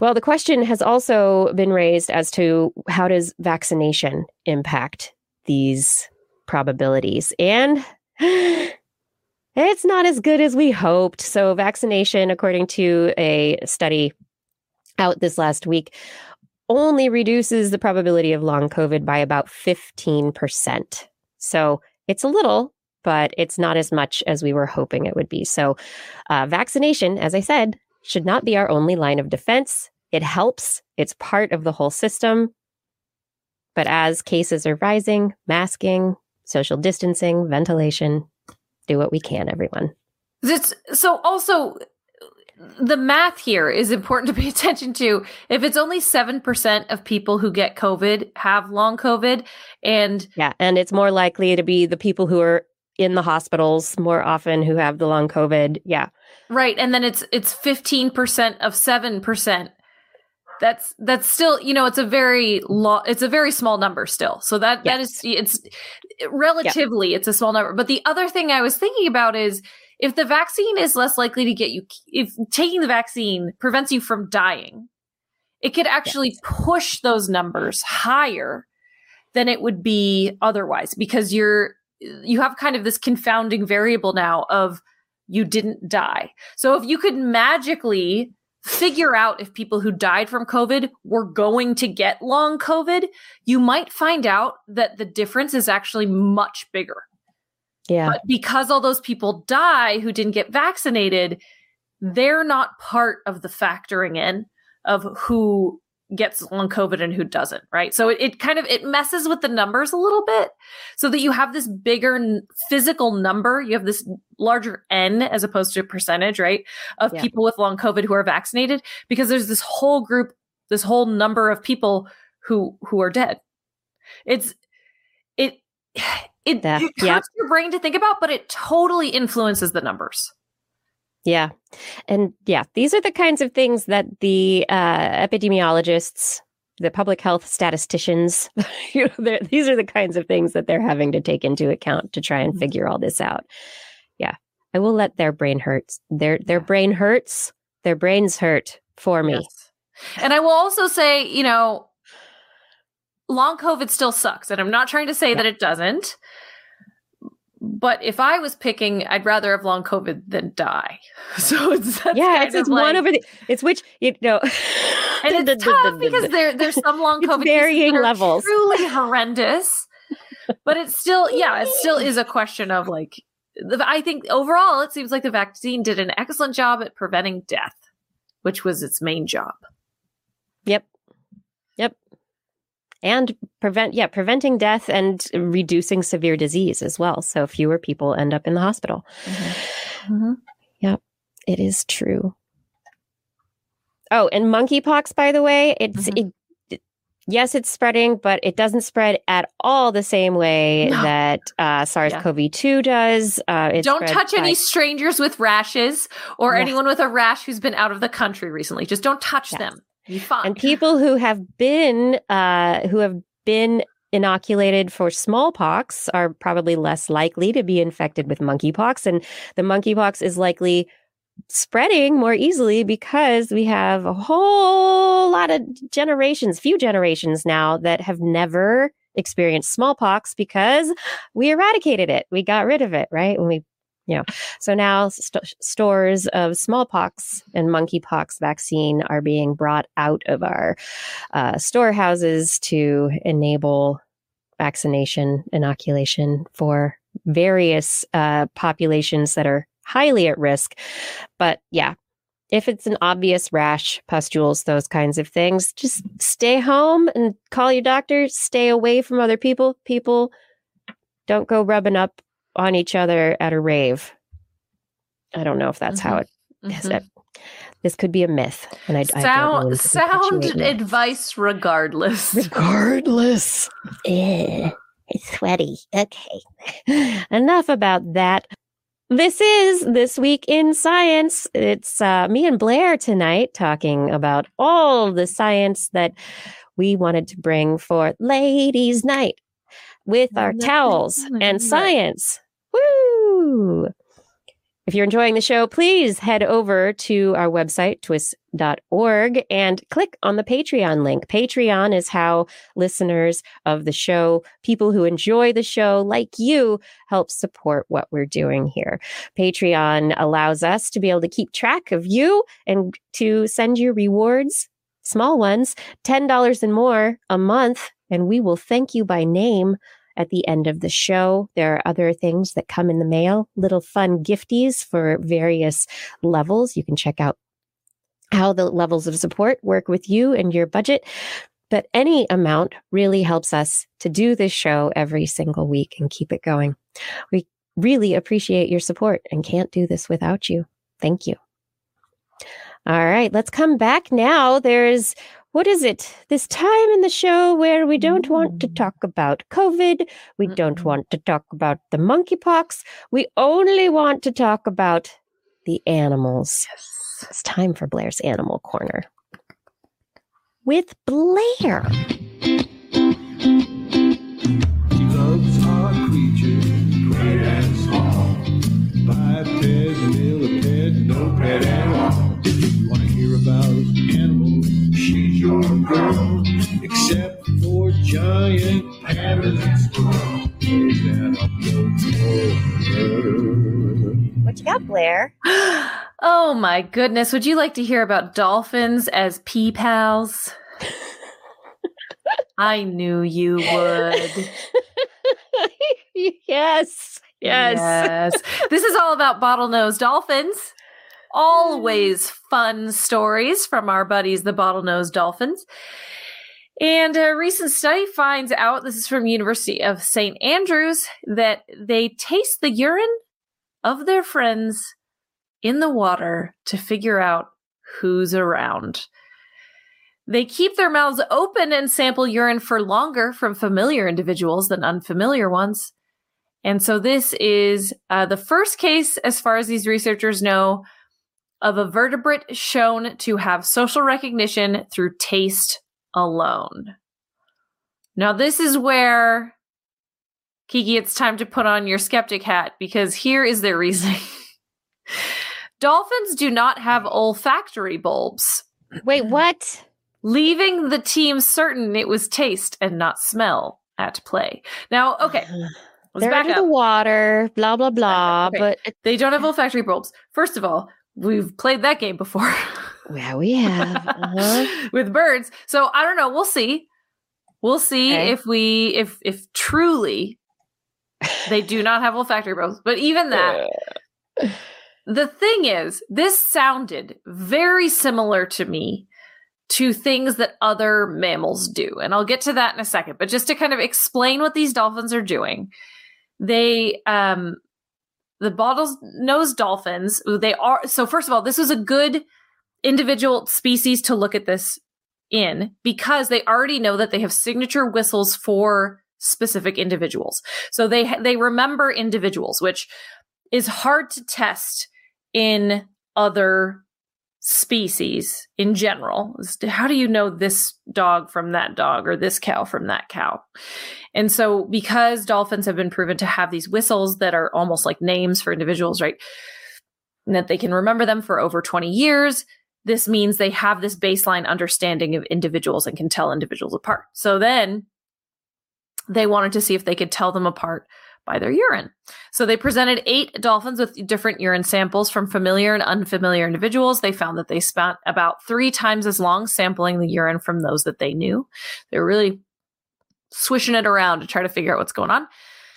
Well, the question has also been raised as to how does vaccination impact these probabilities? And it's not as good as we hoped. So vaccination, according to a study out this last week, only reduces the probability of long COVID by about fifteen percent. So it's a little, but it's not as much as we were hoping it would be. So uh, vaccination, as I said, should not be our only line of defense. It helps. It's part of the whole system. But as cases are rising, masking, social distancing, ventilation, do what we can, everyone. It's, so also, the math here is important to pay attention to. If it's only seven percent of people who get COVID have long COVID, and... Yeah, and it's more likely to be the people who are in the hospitals more often who have the long COVID. Yeah. Right, and then it's it's fifteen percent of seven percent. That's that's still, you know, it's a very lo- it's a very small number still. So that, yes. that is, it's relatively, yeah. it's a small number. But the other thing I was thinking about is if the vaccine is less likely to get you, if taking the vaccine prevents you from dying, it could actually yes. push those numbers higher than it would be otherwise, because you're, you have kind of this confounding variable now of you didn't die. So if you could magically figure out if people who died from COVID were going to get long COVID, you might find out that the difference is actually much bigger. Yeah. But because all those people die who didn't get vaccinated, they're not part of the factoring in of who gets long COVID and who doesn't, right? So it, it kind of, it messes with the numbers a little bit so that you have this bigger n- physical number. You have this larger N as opposed to a percentage, right? Of yeah. people with long COVID who are vaccinated, because there's this whole group, this whole number of people who, who are dead. It's, it, it, that, it yeah. hurts your brain to think about, but it totally influences the numbers. Yeah. And yeah, these are the kinds of things that the uh, epidemiologists, the public health statisticians, you know, these are the kinds of things that they're having to take into account to try and figure all this out. Yeah. I will let their brain hurt. Their their brain hurts. Their brains hurt for me. Yes. And I will also say, you know, long COVID still sucks. And I'm not trying to say yeah. that it doesn't. But if I was picking, I'd rather have long COVID than die. So it's that's yeah, it's, it's like, one over the it's which you know, and it's tough because there there's some long COVID varying that are levels, truly horrendous. But it's still yeah, it still is a question of like I think overall it seems like the vaccine did an excellent job at preventing death, which was its main job. Yep. Yep. And prevent, yeah, preventing death and reducing severe disease as well. So fewer people end up in the hospital. Mm-hmm. Mm-hmm. Yep, it is true. Oh, and monkeypox, by the way, it's mm-hmm. it, it, yes, it's spreading, but it doesn't spread at all the same way no. that uh, SARS-CoV two yeah. does. Uh, it don't touch by- any strangers with rashes or yeah. anyone with a rash who's been out of the country recently. Just don't touch yeah. them. And people who have been uh, who have been inoculated for smallpox are probably less likely to be infected with monkeypox. And the monkeypox is likely spreading more easily because we have a whole lot of generations, few generations now that have never experienced smallpox because we eradicated it. We got rid of it, right? When we You know, so now st- stores of smallpox and monkeypox vaccine are being brought out of our uh, storehouses to enable vaccination, inoculation for various uh, populations that are highly at risk. But yeah, if it's an obvious rash, pustules, those kinds of things, just stay home and call your doctor. Stay away from other people. People don't go rubbing up on each other at a rave. I don't know if that's mm-hmm. how it is. Mm-hmm. This could be a myth. And I, sound I sound advice regardless. Regardless. Ugh, it's sweaty. Okay. Enough about that. This is This Week in Science. It's uh, me and Blair tonight talking about all the science that we wanted to bring for Ladies' Night. With our towels and science. Woo! If you're enjoying the show, please head over to our website, twist dot org, and click on the Patreon link. Patreon is how listeners of the show, people who enjoy the show like you, help support what we're doing here. Patreon allows us to be able to keep track of you and to send you rewards, small ones, ten dollars and more a month, and we will thank you by name at the end of the show. There are other things that come in the mail, little fun gifties for various levels. You can check out how the levels of support work with you and your budget. But any amount really helps us to do this show every single week and keep it going. We really appreciate your support and can't do this without you. Thank you. All right, let's come back now. There's What is it? This time in the show where we don't want to talk about COVID. We don't want to talk about the monkeypox. We only want to talk about the animals. Yes. It's time for Blair's Animal Corner. with Blair. She loves our creatures, great and small. Buy a pet, mill a pet, no pet at all. If you want to hear about animals, she's your girl. Except for giant pandas and squirrels. What you got, Blair? Oh my goodness. Would you like to hear about dolphins as pee pals? I knew you would. Yes. Yes. Yes. This is all about bottlenose dolphins. Always fun stories from our buddies, the bottlenose dolphins. And a recent study finds out, this is from University of Saint Andrews, that they taste the urine of their friends in the water to figure out who's around. They keep their mouths open and sample urine for longer from familiar individuals than unfamiliar ones. And so this is uh, the first case, as far as these researchers know, of a vertebrate shown to have social recognition through taste alone. Now, this is where, Kiki, it's time to put on your skeptic hat, because here is their reasoning. Dolphins do not have olfactory bulbs. Wait, what? Leaving the team certain it was taste and not smell at play. Now, okay. They're under up. the water, blah, blah, blah. Okay. But they don't have olfactory bulbs. First of all, we've played that game before. Yeah, we have. Uh-huh. With birds. So I don't know. We'll see. We'll see okay. if we, if, if truly they do not have olfactory bulbs. But even that. Yeah. The thing is, this sounded very similar to me to things that other mammals do. And I'll get to that in a second. But just to kind of explain what these dolphins are doing, they, um, the bottlenose dolphins, they are, so first of all, this was a good individual species to look at this in, because they already know that they have signature whistles for specific individuals. So they they remember individuals, which is hard to test in other species in general. How do you know this dog from that dog or this cow from that cow? And so because dolphins have been proven to have these whistles that are almost like names for individuals, right? And that they can remember them for over twenty years, this means they have this baseline understanding of individuals and can tell individuals apart. So then they wanted to see if they could tell them apart by their urine. So they presented eight dolphins with different urine samples from familiar and unfamiliar individuals. They found that they spent about three times as long sampling the urine from those that they knew. They were really swishing it around to try to figure out what's going on.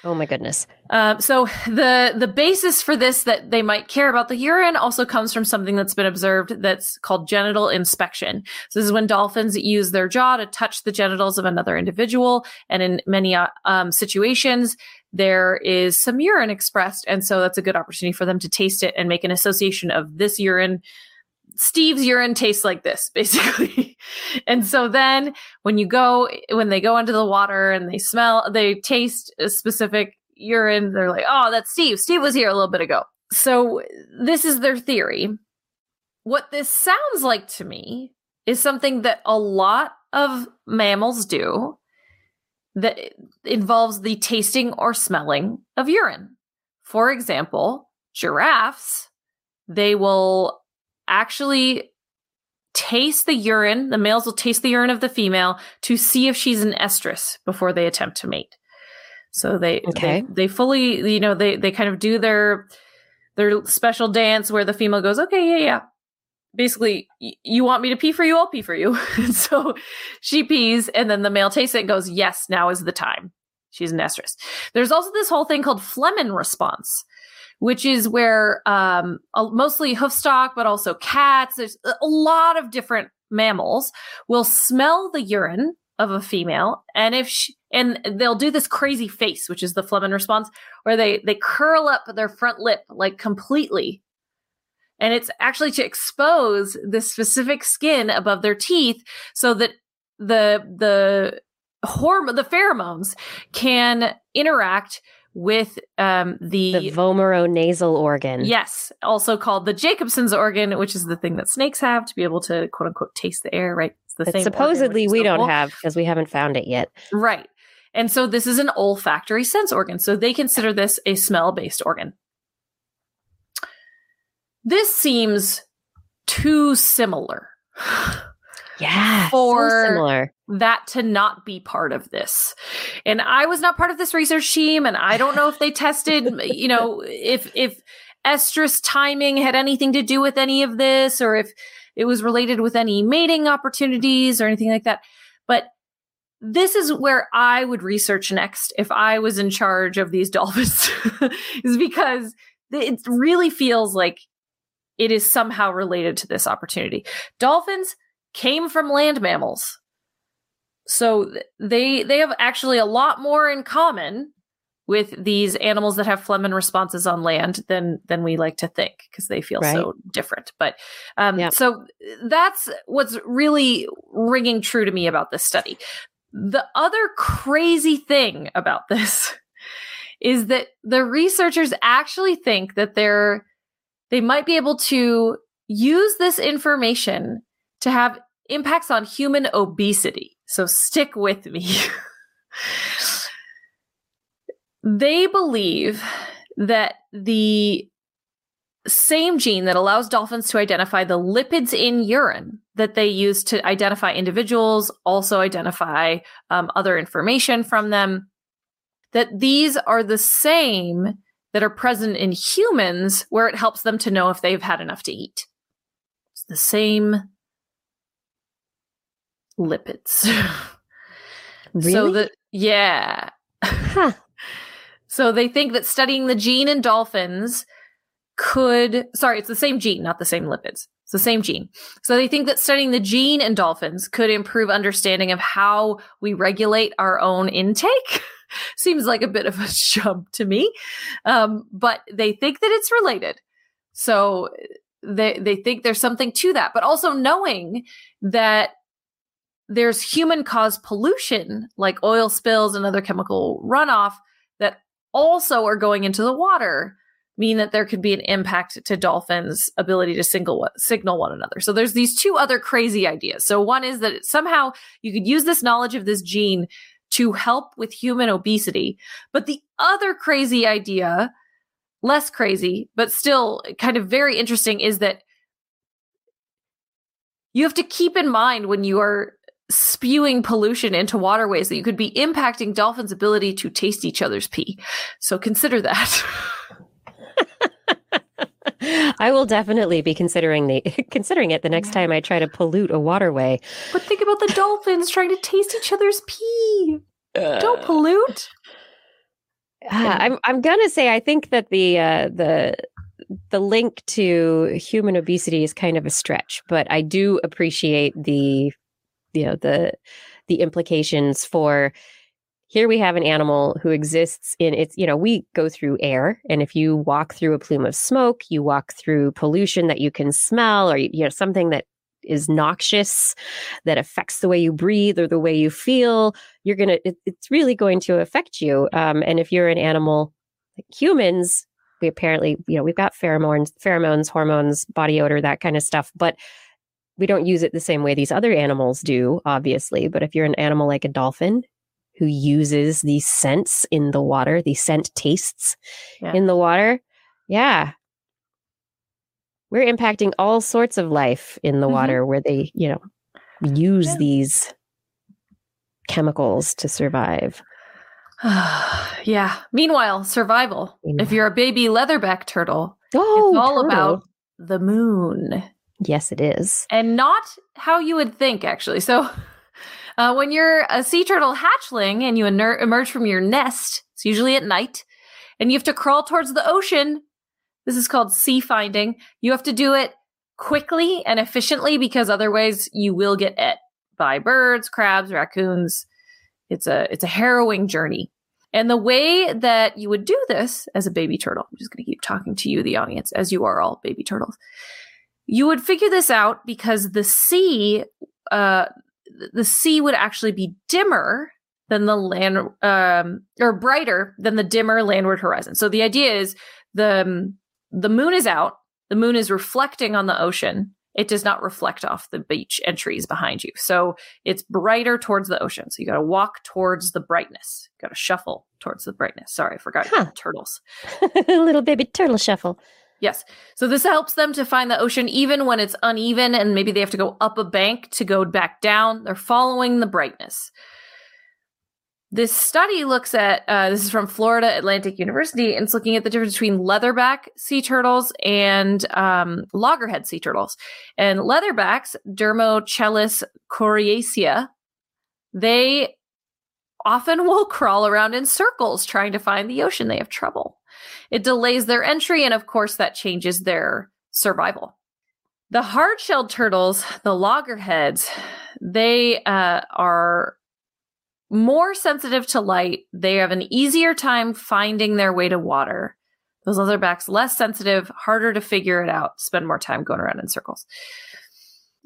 Oh my goodness. Uh, so the the basis for this, that they might care about the urine, also comes from something that's been observed that's called genital inspection. So this is when dolphins use their jaw to touch the genitals of another individual. And in many um, situations, there is some urine expressed. And so that's a good opportunity for them to taste it and make an association of this urine. Steve's urine tastes like this, basically. And so then when you go, when they go into the water and they smell, they taste a specific urine, they're like, oh, that's Steve. Steve was here a little bit ago. So this is their theory. What this sounds like to me is something that a lot of mammals do that involves the tasting or smelling of urine. For example, giraffes, they will actually taste the urine. The males will taste the urine of the female to see if she's an estrus before they attempt to mate. So they, okay. they, they fully, you know, they, they kind of do their, their special dance where the female goes, okay, yeah, yeah. Basically, y- you want me to pee for you? I'll pee for you. So she pees, and then the male tastes it and goes, yes, now is the time. She's an estrus. There's also this whole thing called Flehmen response, which is where um, mostly hoofstock, but also cats, there's a lot of different mammals will smell the urine of a female, and if she, and they'll do this crazy face, which is the Flehmen response, where they they curl up their front lip like completely, and it's actually to expose the specific skin above their teeth so that the the hormone, the pheromones, can interact with um, the... the vomeronasal organ. Yes, also called the Jacobson's organ, which is the thing that snakes have to be able to, quote-unquote, taste the air, right? It's the but same supposedly organ, we don't have because we haven't found it yet. Right. And so this is an olfactory sense organ. So they consider this a smell-based organ. This seems too similar. Yeah, for so similar. That to not be part of this. And I was not part of this research team, and I don't know if they tested, you know, if if estrus timing had anything to do with any of this, or if it was related with any mating opportunities or anything like that. But this is where I would research next if I was in charge of these dolphins, is because it really feels like it is somehow related to this opportunity. Dolphins came from land mammals, so they they have actually a lot more in common with these animals that have phlegm responses on land than than we like to think, because they feel right. so different. But um, yeah. so that's what's really ringing true to me about this study. The other crazy thing about this is that the researchers actually think that they're they might be able to use this information to have impacts on human obesity. So stick with me. They believe that the same gene that allows dolphins to identify the lipids in urine that they use to identify individuals, also identify um, other information from them, that these are the same that are present in humans, where it helps them to know if they've had enough to eat. It's the same lipids. Really? So that, yeah. Huh. So they think that studying the gene in dolphins could, sorry, it's the same gene, not the same lipids. It's the same gene. So they think that studying the gene in dolphins could improve understanding of how we regulate our own intake. Seems like a bit of a jump to me. Um, but they think that it's related. So they, they think there's something to that. But also knowing that there's human-caused pollution, like oil spills and other chemical runoff, that also are going into the water, mean that there could be an impact to dolphins' ability to single, signal one another. So there's these two other crazy ideas. So one is that somehow you could use this knowledge of this gene to help with human obesity. But the other crazy idea, less crazy, but still kind of very interesting, is that you have to keep in mind when you are spewing pollution into waterways that you could be impacting dolphins' ability to taste each other's pee. So consider that. I will definitely be considering the considering it the next time I try to pollute a waterway. But think about the dolphins trying to taste each other's pee. Uh, Don't pollute. Uh, I'm I'm gonna say I think that the uh, the the link to human obesity is kind of a stretch, but I do appreciate the you know the the implications for. Here we have an animal who exists in its, you know, we go through air. And if you walk through a plume of smoke, you walk through pollution that you can smell, or, you know, something that is noxious that affects the way you breathe or the way you feel, you're going it, to, it's really going to affect you. Um, and if you're an animal like humans, we apparently, you know, we've got pheromones, pheromones, hormones, body odor, that kind of stuff. But we don't use it the same way these other animals do, obviously. But if you're an animal like a dolphin, who uses the scents in the water, the scent tastes yeah. in the water. Yeah. We're impacting all sorts of life in the mm-hmm. water where they, you know, use yeah. these chemicals to survive. yeah. Meanwhile, survival. Meanwhile. If you're a baby leatherback turtle, oh, it's all turtle. About the moon. Yes, it is. And not how you would think, actually. So... Uh, when you're a sea turtle hatchling and you iner- emerge from your nest, it's usually at night, and you have to crawl towards the ocean. This is called sea finding. You have to do it quickly and efficiently, because otherwise you will get et by birds, crabs, raccoons. It's a it's a harrowing journey. And the way that you would do this as a baby turtle, I'm just going to keep talking to you, the audience, as you are all baby turtles. You would figure this out because the sea... Uh, the sea would actually be dimmer than the land, um, or brighter than the dimmer landward horizon. So the idea is the, um, the moon is out, the moon is reflecting on the ocean, it does not reflect off the beach and trees behind you. So it's brighter towards the ocean. So you got to walk towards the brightness. You got to shuffle towards the brightness. Sorry, I forgot huh. turtles. Little baby turtle shuffle. Yes. So this helps them to find the ocean even when it's uneven and maybe they have to go up a bank to go back down. They're following the brightness. This study looks at, uh, this is from Florida Atlantic University, and it's looking at the difference between leatherback sea turtles and um, loggerhead sea turtles. And leatherbacks, Dermochelys coriacea, they often will crawl around in circles trying to find the ocean. They have trouble. It delays their entry, and of course, that changes their survival. The hard-shelled turtles, the loggerheads, they uh, are... more sensitive to light. They have an easier time finding their way to water. Those leatherbacks, less sensitive, harder to figure it out, spend more time going around in circles.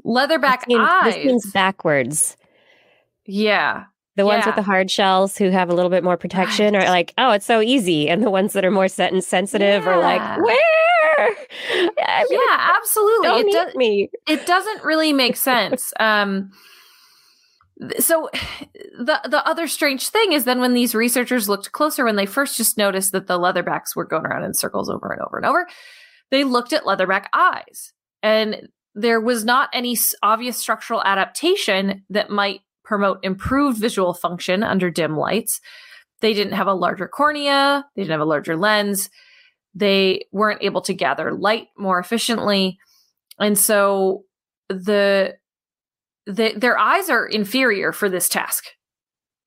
Leatherback this means, eyes. This means backwards. Yeah. The ones yeah. with the hard shells who have a little bit more protection right. are like, oh, it's so easy. And the ones that are more set and sensitive yeah. are like, where? I mean, yeah, absolutely. Don't it, does, me. It doesn't really make sense. Um So the the other strange thing is then when these researchers looked closer, when they first just noticed that the leatherbacks were going around in circles over and over and over, they looked at leatherback eyes. And there was not any obvious structural adaptation that might promote improved visual function under dim lights. They didn't have a larger cornea. They didn't have a larger lens. They weren't able to gather light more efficiently. And so the... The, their eyes are inferior for this task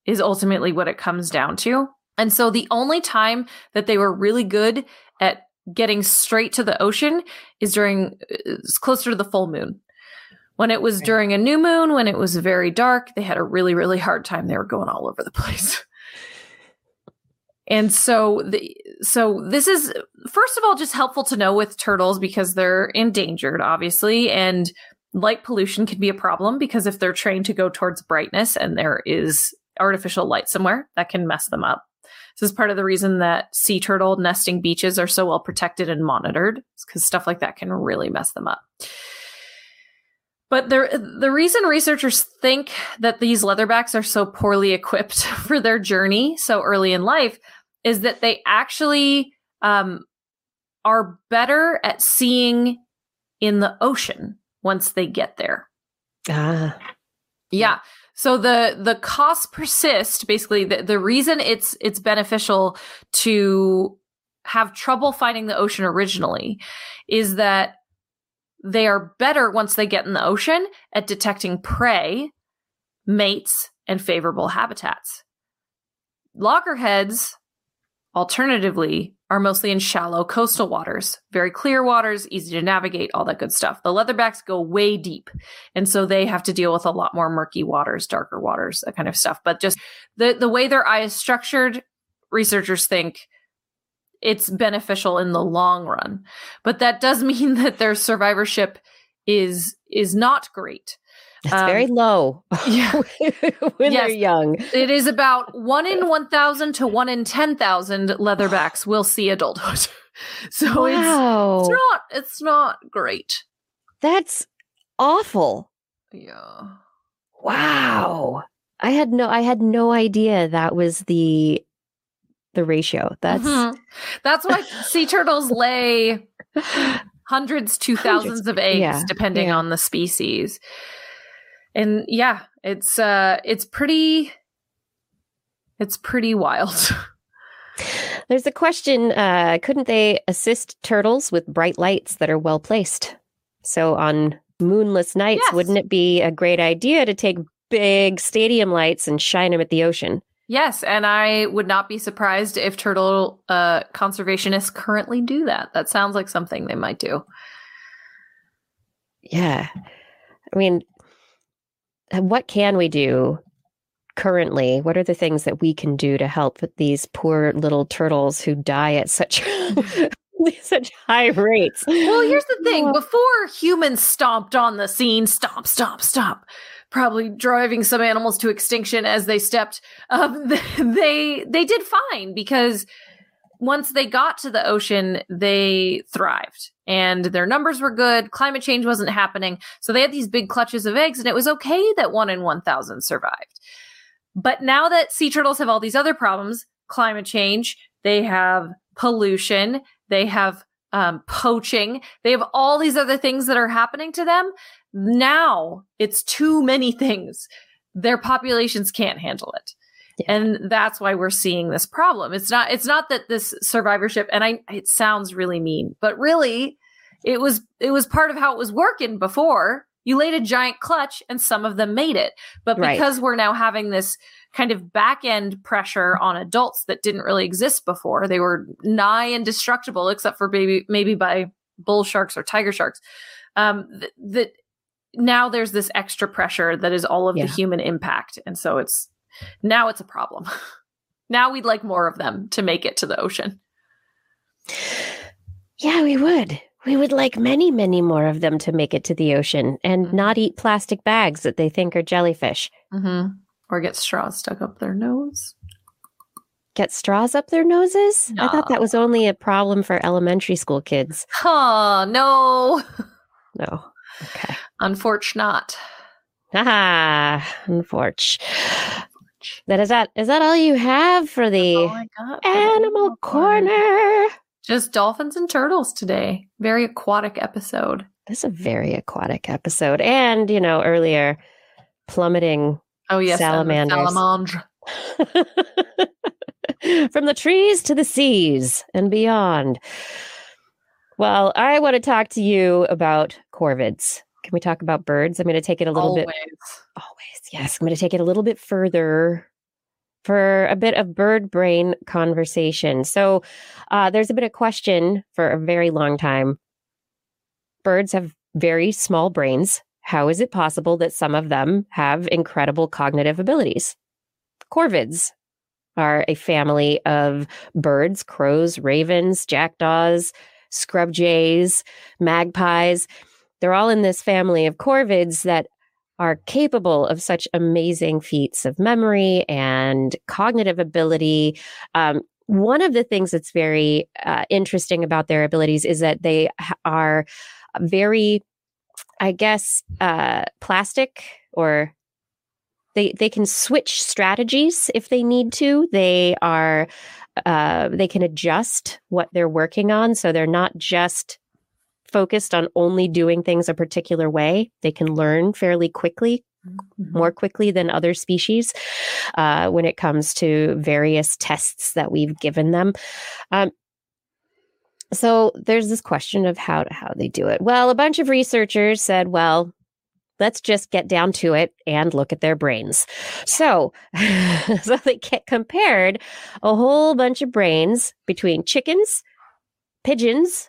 is ultimately what it comes down to. And so the only time that they were really good at getting straight to the ocean is during is closer to the full moon. When it was during a new moon, when it was very dark, they had a really, really hard time. They were going all over the place. And so the, so this is, first of all, just helpful to know with turtles because they're endangered, obviously. And light pollution can be a problem because if they're trained to go towards brightness and there is artificial light somewhere, that can mess them up. This is part of the reason that sea turtle nesting beaches are so well protected and monitored, because stuff like that can really mess them up. But the, the reason researchers think that these leatherbacks are so poorly equipped for their journey so early in life is that they actually um, are better at seeing in the ocean once they get there. Ah. Yeah. So the, the costs persist. Basically, the, the reason it's it's beneficial to have trouble finding the ocean originally is that they are better once they get in the ocean at detecting prey, mates, and favorable habitats. Loggerheads, alternatively, are mostly in shallow coastal waters, very clear waters, easy to navigate, all that good stuff. The leatherbacks go way deep. And so they have to deal with a lot more murky waters, darker waters, that kind of stuff. But just the, the way their eye is structured, researchers think it's beneficial in the long run. But that does mean that their survivorship is is not great. That's um, very low yeah. when yes, they're young. It is about one in one thousand to one in ten thousand leatherbacks will see adulthood. So wow. it's, it's not it's not great. That's awful. Yeah. Wow. I had no I had no idea that was the the ratio. That's mm-hmm. That's why sea turtles lay hundreds to thousands hundreds. of eggs yeah. depending yeah. on the species. And yeah, it's uh, it's pretty, it's pretty wild. There's a question: uh, couldn't they assist turtles with bright lights that are well placed? So on moonless nights, yes. wouldn't it be a great idea to take big stadium lights and shine them at the ocean? Yes, and I would not be surprised if turtle uh, conservationists currently do that. That sounds like something they might do. Yeah, I mean. What can we do currently? What are the things that we can do to help these poor little turtles who die at such such high rates? Well, here's the thing. Before humans stomped on the scene, stomp, stomp, stomp, probably driving some animals to extinction as they stepped up, they they did fine because once they got to the ocean, they thrived and their numbers were good. Climate change wasn't happening. So they had these big clutches of eggs, and it was okay that one in one thousand survived. But now that sea turtles have all these other problems, climate change, they have pollution, they have um, poaching, they have all these other things that are happening to them. Now it's too many things. Their populations can't handle it. Yeah. And that's why we're seeing this problem. It's not, it's not that this survivorship, and I, it sounds really mean, but really it was, it was part of how it was working before. You laid a giant clutch and some of them made it, but because right. we're now having this kind of back end pressure on adults that didn't really exist before. They were nigh indestructible except for maybe, maybe by bull sharks or tiger sharks. Um, th- that now there's this extra pressure that is all of yeah. the human impact. And so it's, now it's a problem. Now we'd like more of them to make it to the ocean. Yeah, we would. We would like many, many more of them to make it to the ocean and mm-hmm. not eat plastic bags that they think are jellyfish. Mm-hmm. Or get straws stuck up their nose. Get straws up their noses? No. I thought that was only a problem for elementary school kids. Oh, no. No. Okay. Unfortunate. Haha. Unfortunate. That is that. Is that all you have for the oh God, animal corner? corner? Just dolphins and turtles today. Very aquatic episode. This is a very aquatic episode. And, you know, earlier plummeting oh, yes, salamanders. From the trees to the seas and beyond. Well, I want to talk to you about corvids. Can we talk about birds? I'm going to take it a little Always. bit. Always. Yes. I'm going to take it a little bit further for a bit of bird brain conversation. So uh, there's a bit of question for a very long time. Birds have very small brains. How is it possible that some of them have incredible cognitive abilities? Corvids are a family of birds, crows, ravens, jackdaws, scrub jays, magpies. They're all in this family of corvids that are capable of such amazing feats of memory and cognitive ability. Um, one of the things that's very uh, interesting about their abilities is that they are very, I guess, uh, plastic, or they they can switch strategies if they need to. They are uh, they can adjust what they're working on, so they're not just focused on only doing things a particular way. They can learn fairly quickly, mm-hmm. more quickly than other species uh, when it comes to various tests that we've given them. Um, so there's this question of how to, how they do it. Well, a bunch of researchers said, well, let's just get down to it and look at their brains. So, so they compared a whole bunch of brains between chickens, pigeons,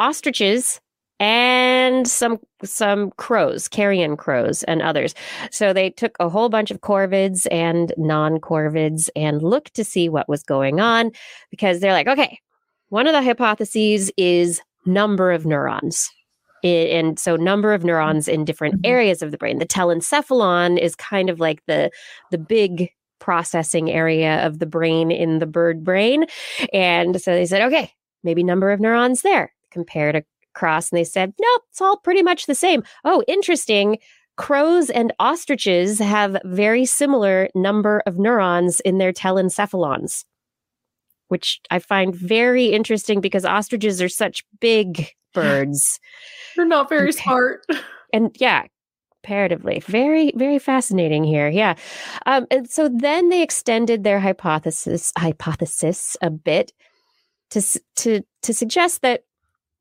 ostriches, and some some crows, carrion crows and others. So they took a whole bunch of corvids and non-corvids and looked to see what was going on, because they're like, okay, one of the hypotheses is number of neurons. It, and so number of neurons in different areas of the brain. The telencephalon is kind of like the the big processing area of the brain in the bird brain. And so they said, okay, maybe number of neurons there. Compared across, and they said, nope, it's all pretty much the same. Oh, interesting. Crows and ostriches have very similar number of neurons in their telencephalons, which I find very interesting because ostriches are such big birds. They're not very Compar- smart. And yeah, comparatively. Very, very fascinating here. Yeah. Um, and so then they extended their hypothesis hypothesis a bit to to to suggest that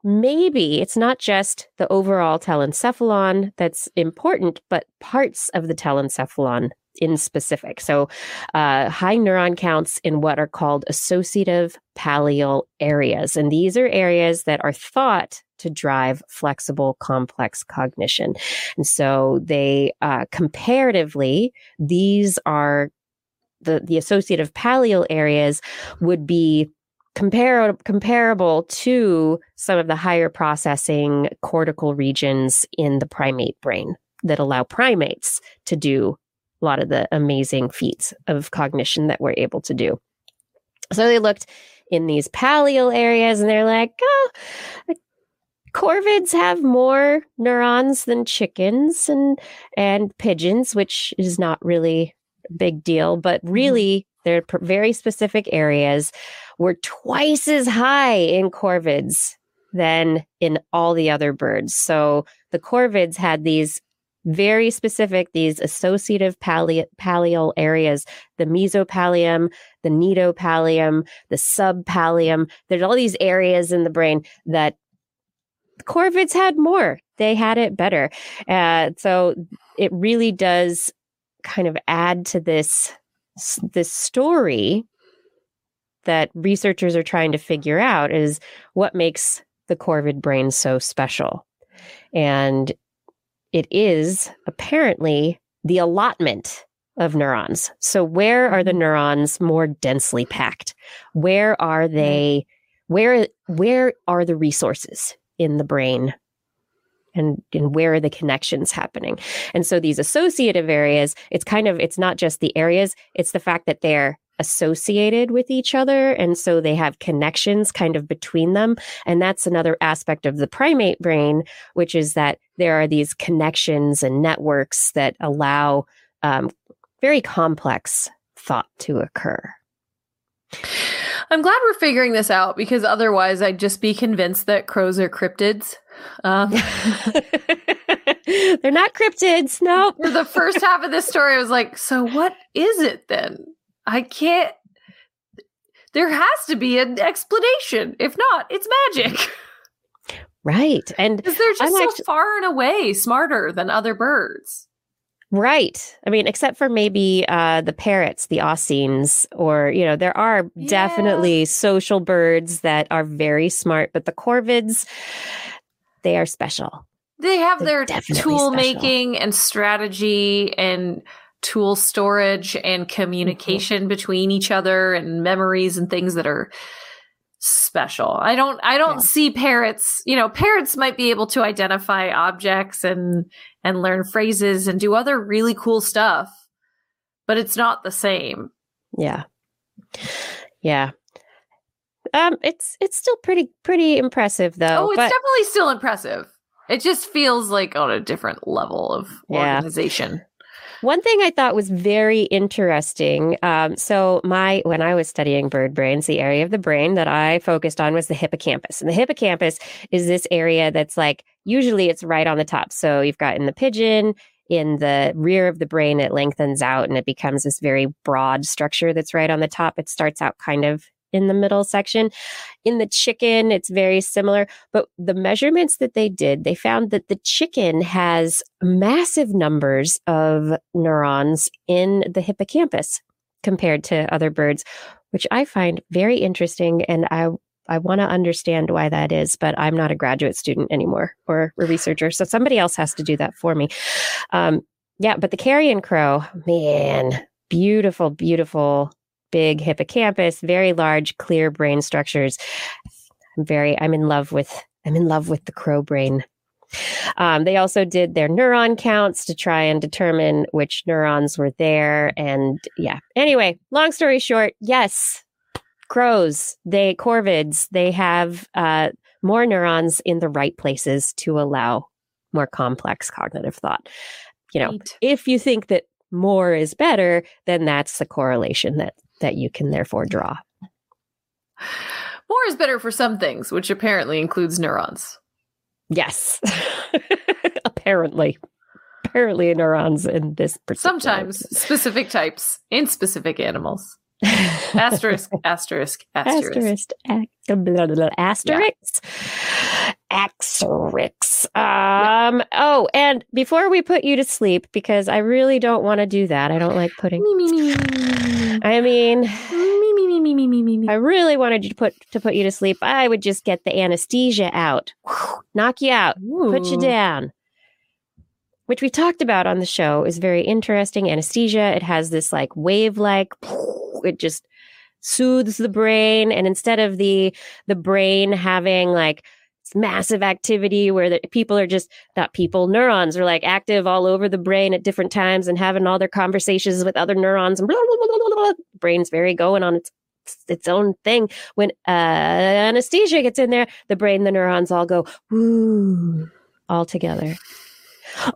maybe it's not just the overall telencephalon that's important, but parts of the telencephalon in specific. So uh, high neuron counts in what are called associative pallial areas. And these are areas that are thought to drive flexible, complex cognition. And so they uh, comparatively, these are the, the associative pallial areas would be Compar- comparable to some of the higher processing cortical regions in the primate brain that allow primates to do a lot of the amazing feats of cognition that we're able to do. So they looked in these pallial areas, and they're like, oh, corvids have more neurons than chickens and and pigeons, which is not really a big deal, but really they're very specific areas were twice as high in corvids than in all the other birds. So the corvids had these very specific, these associative palli- pallial areas, the mesopallium, the nidopallium, the subpallium. There's all these areas in the brain that corvids had more. They had it better. Uh, so it really does kind of add to this, this story that researchers are trying to figure out, is what makes the corvid brain so special. And it is apparently the allotment of neurons. So where are the neurons more densely packed? Where are they? Where, where are the resources in the brain, and, and where are the connections happening? And so these associative areas, it's kind of, it's not just the areas, it's the fact that they're associated with each other. And so they have connections kind of between them. And that's another aspect of the primate brain, which is that there are these connections and networks that allow um, very complex thought to occur. I'm glad we're figuring this out, because otherwise I'd just be convinced that crows are cryptids. Um, They're not cryptids. No. For the first half of this story, I was like, so what is it then? I can't. There has to be an explanation. If not, it's magic. Right. And because they're just I'm so actually- far and away smarter than other birds. Right. I mean, except for maybe uh, the parrots, the Oscines, or, you know, there are yeah. definitely social birds that are very smart, but the corvids, they are special. They have They're their tool special. making and strategy and tool storage and communication mm-hmm. between each other and memories and things that are special. I don't, I don't yeah. see parrots, you know, parrots might be able to identify objects and, and learn phrases and do other really cool stuff, but it's not the same. Yeah. Yeah. Um, it's, it's still pretty, pretty impressive though. Oh, it's but... definitely still impressive. It just feels like on a different level of yeah. organization. One thing I thought was very interesting. Um, so my, when I was studying bird brains, the area of the brain that I focused on was the hippocampus. And the hippocampus is this area that's like, usually it's right on the top. So you've got in the pigeon, in the rear of the brain, it lengthens out and it becomes this very broad structure that's right on the top. It starts out kind of in the middle section. In the chicken, it's very similar. But the measurements that they did, they found that the chicken has massive numbers of neurons in the hippocampus compared to other birds, which I find very interesting. And I I want to understand why that is, but I'm not a graduate student anymore or a researcher. So somebody else has to do that for me. Um, yeah, but the carrion crow, man, beautiful, beautiful big hippocampus, very large, clear brain structures. I'm very, I'm in love with, I'm in love with the crow brain. Um, they also did their neuron counts to try and determine which neurons were there. And yeah, anyway, long story short, yes, crows, they, corvids, they have uh, more neurons in the right places to allow more complex cognitive thought. You know, right. If you think that more is better, then that's the correlation that that you can therefore draw. More is better for some things, which apparently includes neurons. Yes. apparently. Apparently neurons in this particular... Sometimes specific types in specific animals. Asterisk, asterisk, asterisk. Asterisk. Ac- blah, blah, blah. Asterisk. Yeah. Asterix. Um, yeah. Oh, and before we put you to sleep, because I really don't want to do that. I don't like putting... Me, me, me, me. I mean... Me, me, me, me, me, me, me, me. I really wanted you to put, to put you to sleep. I would just get the anesthesia out. Knock you out. Ooh. Put you down. Which we talked about on the show is very interesting. Anesthesia, it has this like wave-like... It just soothes the brain. And instead of the the brain having like massive activity where the people are just not people, neurons are like active all over the brain at different times and having all their conversations with other neurons and blah, blah, blah, blah, blah. Brain's very going on its its own thing. When uh, anesthesia gets in there, the brain, the neurons all go, woo, all together.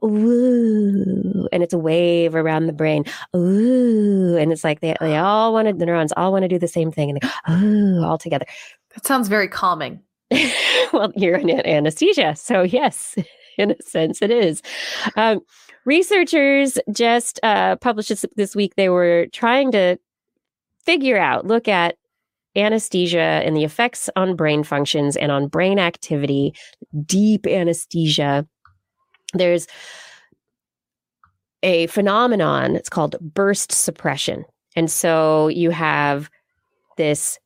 Ooh, and it's a wave around the brain. Ooh, and it's like they, they all want to, the neurons all want to do the same thing, and they go, ooh, all together. That sounds very calming. Well, you're in anesthesia, so yes, in a sense it is. Um, researchers just uh, published this, this week. They were trying to figure out, look at anesthesia and the effects on brain functions and on brain activity, deep anesthesia. There's a phenomenon, it's called burst suppression. And so you have this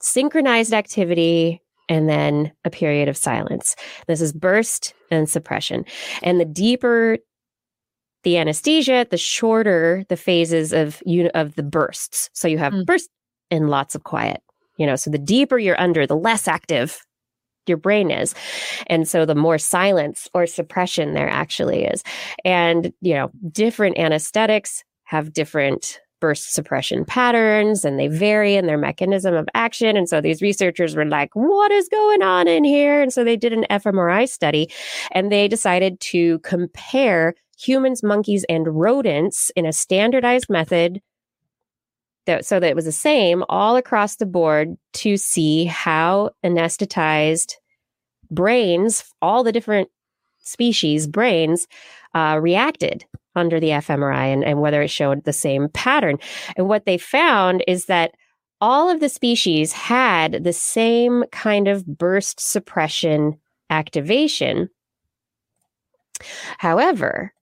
synchronized activity and then a period of silence. This is burst and suppression. And the deeper the anesthesia, the shorter the phases of of the bursts. So you have mm. burst and lots of quiet. You know, so the deeper you're under, the less active your brain is. And so the more silence or suppression there actually is. And, you know, different anesthetics have different burst suppression patterns, and they vary in their mechanism of action. And so these researchers were like, what is going on in here? And so they did an fMRI study, and they decided to compare humans, monkeys, and rodents in a standardized method that, so that it was the same all across the board, to see how anesthetized brains, all the different species' brains, uh, reacted under the fMRI, and, and whether it showed the same pattern. And what they found is that all of the species had the same kind of burst suppression activation. However,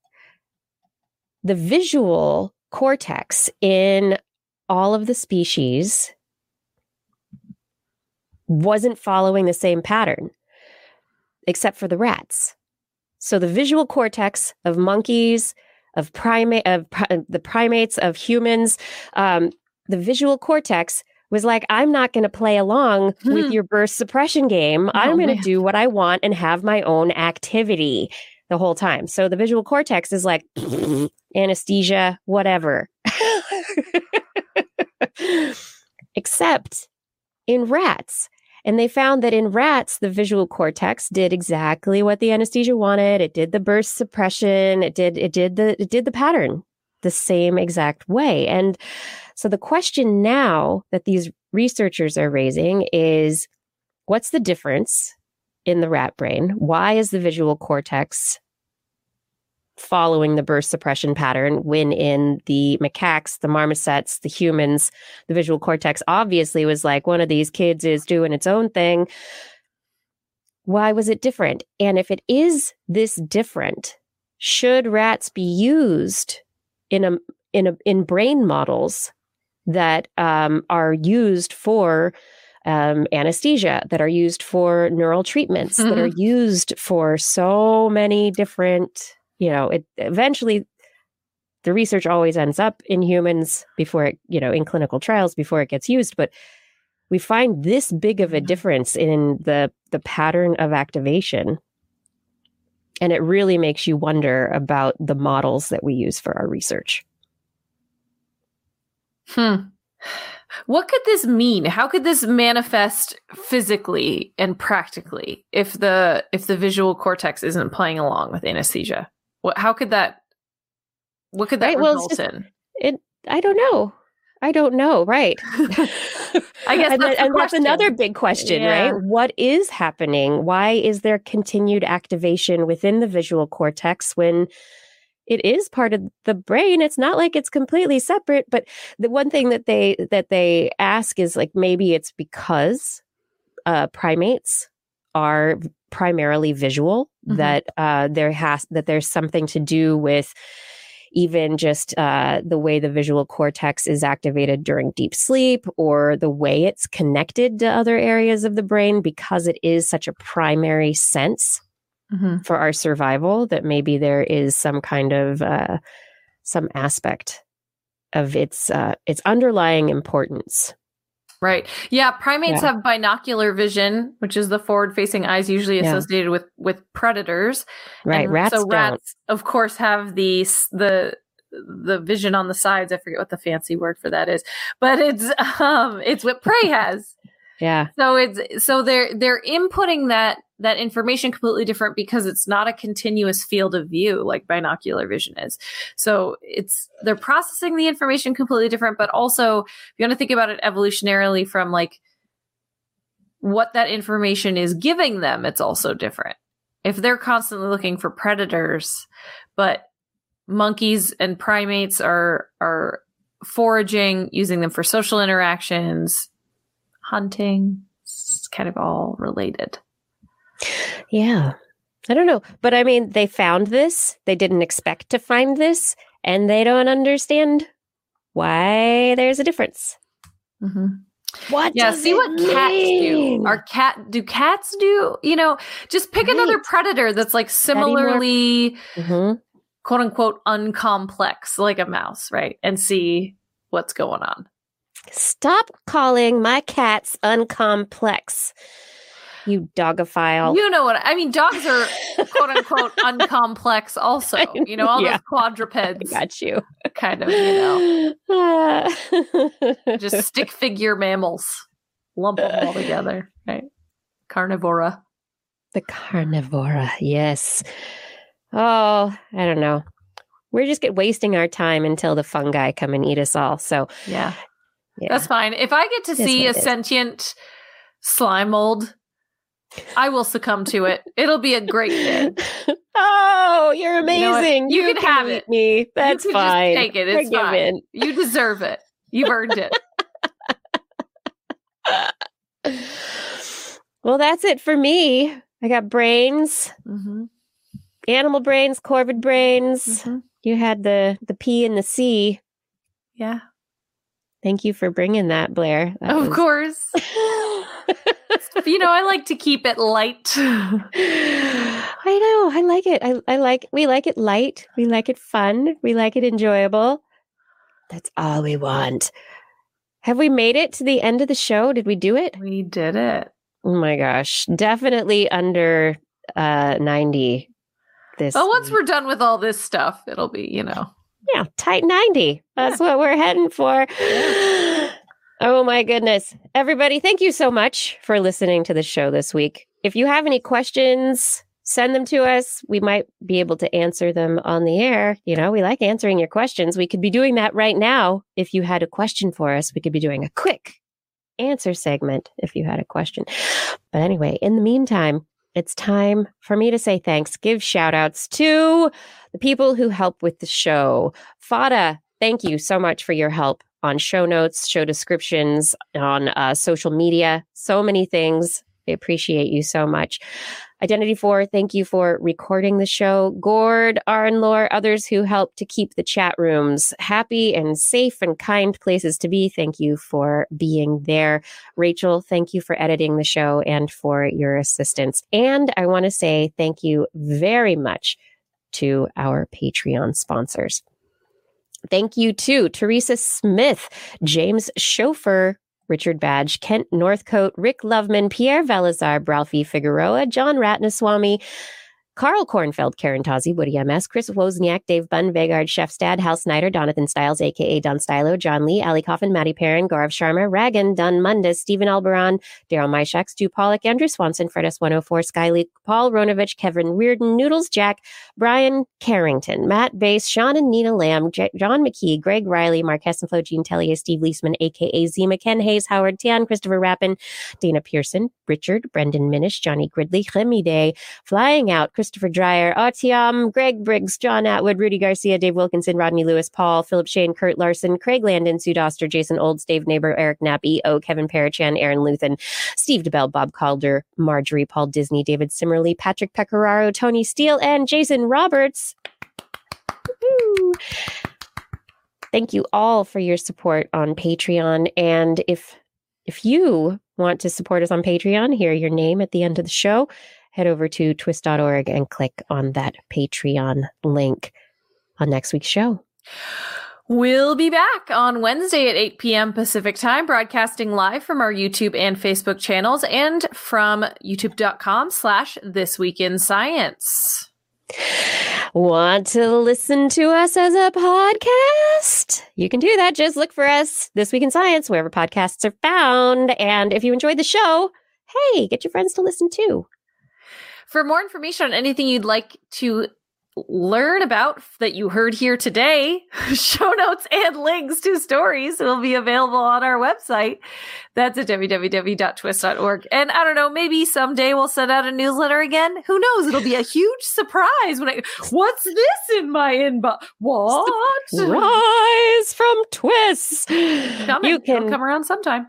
the visual cortex in all of the species wasn't following the same pattern, except for the rats. So the visual cortex of monkeys, of primate, of pri- the primates, of humans, um, the visual cortex was like, I'm not going to play along hmm. with your burst suppression game. Oh, I'm going to do what I want and have my own activity the whole time. So the visual cortex is like anesthesia, whatever. Except in rats. And they found that in rats, the visual cortex did exactly what the anesthesia wanted. It did the burst suppression. It did, it did the, it did the pattern the same exact way. And so the question now that these researchers are raising is, what's the difference in the rat brain? Why is the visual cortex following the burst suppression pattern when in the macaques, the marmosets, the humans, the visual cortex obviously was like, one of these kids is doing its own thing. Why was it different? And if it is this different, should rats be used in a in a in brain models that um, are used for Um, anesthesia, that are used for neural treatments, mm-hmm. that are used for so many different, you know, it eventually the research always ends up in humans before it, you know, in clinical trials before it gets used. But we find this big of a difference in the the pattern of activation. And it really makes you wonder about the models that we use for our research. Hmm. What could this mean? How could this manifest physically and practically if the if the visual cortex isn't playing along with anesthesia? What how could that what could that right, result well, just, in? It I don't know. I don't know, right? I guess and that's, that, and that's another big question, yeah. right? What is happening? Why is there continued activation within the visual cortex when it is part of the brain? It's not like it's completely separate. But the one thing that they that they ask is, like, maybe it's because uh, primates are primarily visual, mm-hmm. that uh, there has that there's something to do with even just uh, the way the visual cortex is activated during deep sleep, or the way it's connected to other areas of the brain, because it is such a primary sense. Mm-hmm. For our survival, that maybe there is some kind of uh, some aspect of its uh, its underlying importance. Right. Yeah. Primates yeah. have binocular vision, which is the forward-facing eyes usually yeah. associated with with predators. Right. And rats. So rats, don't. of course, have the the the vision on the sides. I forget what the fancy word for that is, but it's um, it's what prey has. Yeah. So it's so they're they're inputting that that information completely different because it's not a continuous field of view like binocular vision is. So it's they're processing the information completely different, but also if you want to think about it evolutionarily from like what that information is giving them, it's also different. If they're constantly looking for predators, but monkeys and primates are are foraging, using them for social interactions, hunting, it's kind of all related. Yeah. I don't know. But I mean, they found this, they didn't expect to find this, and they don't understand why there's a difference. Mm-hmm. What? Yeah, see what mean? Cats do. Are cat do cats do, you know, just pick right. another predator that's like similarly mm-hmm. quote unquote uncomplex, like a mouse, right? And see what's going on. Stop calling my cats uncomplex. You dogophile. You know what? I mean, dogs are quote unquote uncomplex also, you know, all yeah. those quadrupeds. I got you. Kind of, you know, uh. just stick figure mammals, lump them all together, right? Carnivora. The carnivora. Yes. Oh, I don't know. We're just get wasting our time until the fungi come and eat us all. So yeah, yeah. that's fine. If I get to that's see a sentient slime mold, I will succumb to it. It'll be a great day. Oh, you're amazing. You, know you, you can, can have it. Me. That's you can fine. Just take it. It's Forgive fine. It. You deserve it. You've earned it. Well, that's it for me. I got brains. Mm-hmm. Animal brains, Corvid brains. Mm-hmm. You had the, the P and the C. Yeah. Thank you for bringing that, Blair. That of was... course. You know, I like to keep it light. I know. I like it. I, I like, we like it light. We like it fun. We like it enjoyable. That's all we want. Have we made it to the end of the show? Did we do it? We did it. Oh my gosh. Definitely under uh, ninety. This. Oh, once week. We're done with all this stuff, it'll be, you know. Yeah, tight ninety. That's yeah. what we're heading for. Oh, my goodness. Everybody, thank you so much for listening to the show this week. If you have any questions, send them to us. We might be able to answer them on the air. You know, we like answering your questions. We could be doing that right now. If you had a question for us, we could be doing a quick answer segment if you had a question. But anyway, in the meantime, it's time for me to say thanks. Give shout outs to the people who help with the show. Fada, thank you so much for your help on show notes, show descriptions, on uh, social media, so many things. I appreciate you so much. Identity four, thank you for recording the show. Gord, Arnlor, others who help to keep the chat rooms happy and safe and kind places to be. Thank you for being there. Rachel, thank you for editing the show and for your assistance. And I want to say thank you very much to our Patreon sponsors. Thank you to Teresa Smith, James Schofer, Richard Badge, Kent Northcote, Rick Loveman, Pierre Velazar, Ralphie Figueroa, John Ratnaswamy, Carl Kornfeld, Karen Tozzi, Woody M S, Chris Wozniak, Dave Bunn, Vegard Shefstad, Hal Snyder, Donathan Stiles, a k a. Don Stylo, John Lee, Ali Coffin, Maddie Perrin, Gaurav Sharma, Ragan, Dunn Mundus, Stephen Alberon, Daryl Myshak, Stu Pollock, Andrew Swanson, Fred S one oh four, Skyleek, Paul Ronovich, Kevin Reardon, Noodles Jack, Brian Carrington, Matt Bass, Sean and Nina Lamb, J- John McKee, Greg Riley, Mark Hessenflow, Gene Tellier, Steve Leisman, a k a. Zima, Ken Hayes, Howard Tan, Christopher Rappin, Dana Pearson, Richard, Brendan Minish, Johnny Gridley, Remy Day, Flying Out, Christopher Dreyer, Otiam, Greg Briggs, John Atwood, Rudy Garcia, Dave Wilkinson, Rodney Lewis, Paul, Philip Shane, Kurt Larson, Craig Landon, Sue Doster, Jason Olds, Dave Neighbor, Eric Knapp, E O, Kevin Parachan, Aaron Luthan, Steve DeBell, Bob Calder, Marjorie, Paul Disney, David Simmerly, Patrick Pecoraro, Tony Steele, and Jason Roberts. Woo-hoo. Thank you all for your support on Patreon. And if if you want to support us on Patreon, hear your name at the end of the show. Head over to twist dot org and click on that Patreon link. On next week's show, we'll be back on Wednesday at eight p.m. Pacific time, broadcasting live from our YouTube and Facebook channels and from youtube dot com slash This Week in Science. want to listen to us as a podcast, you can do that. Just look for us, This Week in Science, wherever podcasts are found. And if you enjoyed the show, hey, get your friends to listen too. For more information on anything you'd like to learn about that you heard here today, show notes and links to stories will be available on our website. That's at w w w dot twist dot org. And I don't know, maybe someday we'll send out a newsletter again. Who knows? It'll be a huge surprise when I, what's this in my inbox? What? Surprise from Twist. Coming. You can It'll come around sometime.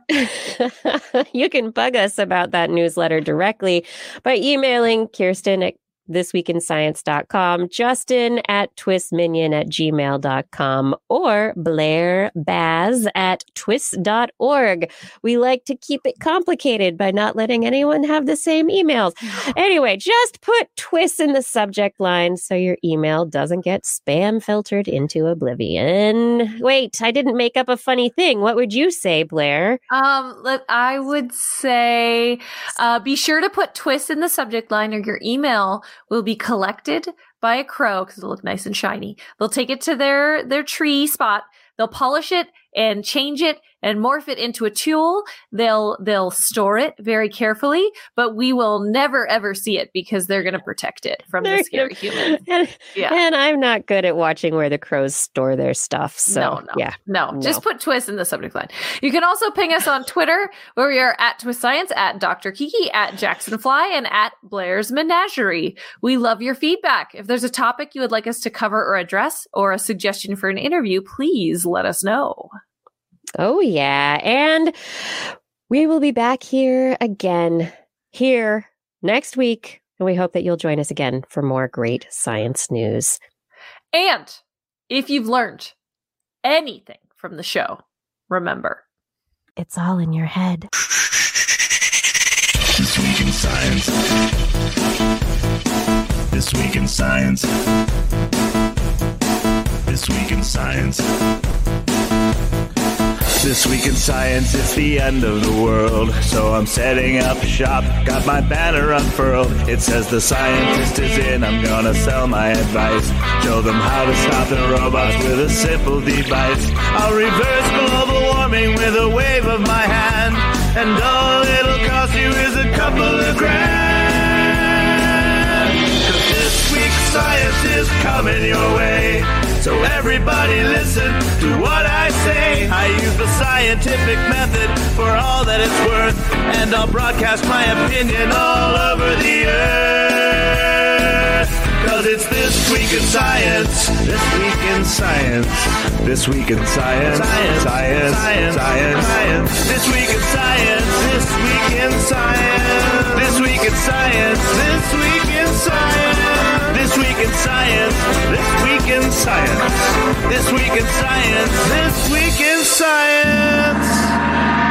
You can bug us about that newsletter directly by emailing Kirsten at this week in science dot com, Justin at twistminion at gmail dot com, or Blair Baz at twist dot org. We like to keep it complicated by not letting anyone have the same emails. Anyway, just put Twist in the subject line so your email doesn't get spam filtered into oblivion. Wait, I didn't make up a funny thing. What would you say, Blair? Um, let, I would say uh, be sure to put Twist in the subject line or your email will be collected by a crow because it'll look nice and shiny. They'll take it to their, their tree spot. They'll polish it and change it and morph it into a tool. They'll they'll store it very carefully, but we will never, ever see it because they're going to protect it from they're the scary human. And, yeah. and I'm not good at watching where the crows store their stuff. So, no, no, yeah. No, no, just put Twist in the subject line. You can also ping us on Twitter, where we are at Twist Science, at Doctor Kiki, at Jackson Fly, and at Blair's Menagerie. We love your feedback. If there's a topic you would like us to cover or address, or a suggestion for an interview, please let us know. Oh, yeah. And we will be back here again here next week. And we hope that you'll join us again for more great science news. And if you've learned anything from the show, remember, it's all in your head. This Week in Science. This Week in Science. This Week in Science. This Week in Science, it's the end of the world, so I'm setting up shop, got my banner unfurled. It says the scientist is in, I'm gonna sell my advice, show them how to stop the robots with a simple device. I'll reverse global warming with a wave of my hand, and all it'll cost you is a couple of grand. 'Cause this week's science is coming your way, so everybody listen to what I say. I use the scientific method for all that it's worth, and I'll broadcast my opinion all over the earth. 'Cause it's This Week in Science. This Week in Science. This Week in Science. Science. Science. Science. Science. Science. This Week in Science. This Week in Science. This Week in Science. This Week in Science. This Week in Science. This Week in Science. This Week in Science. This Week in Science.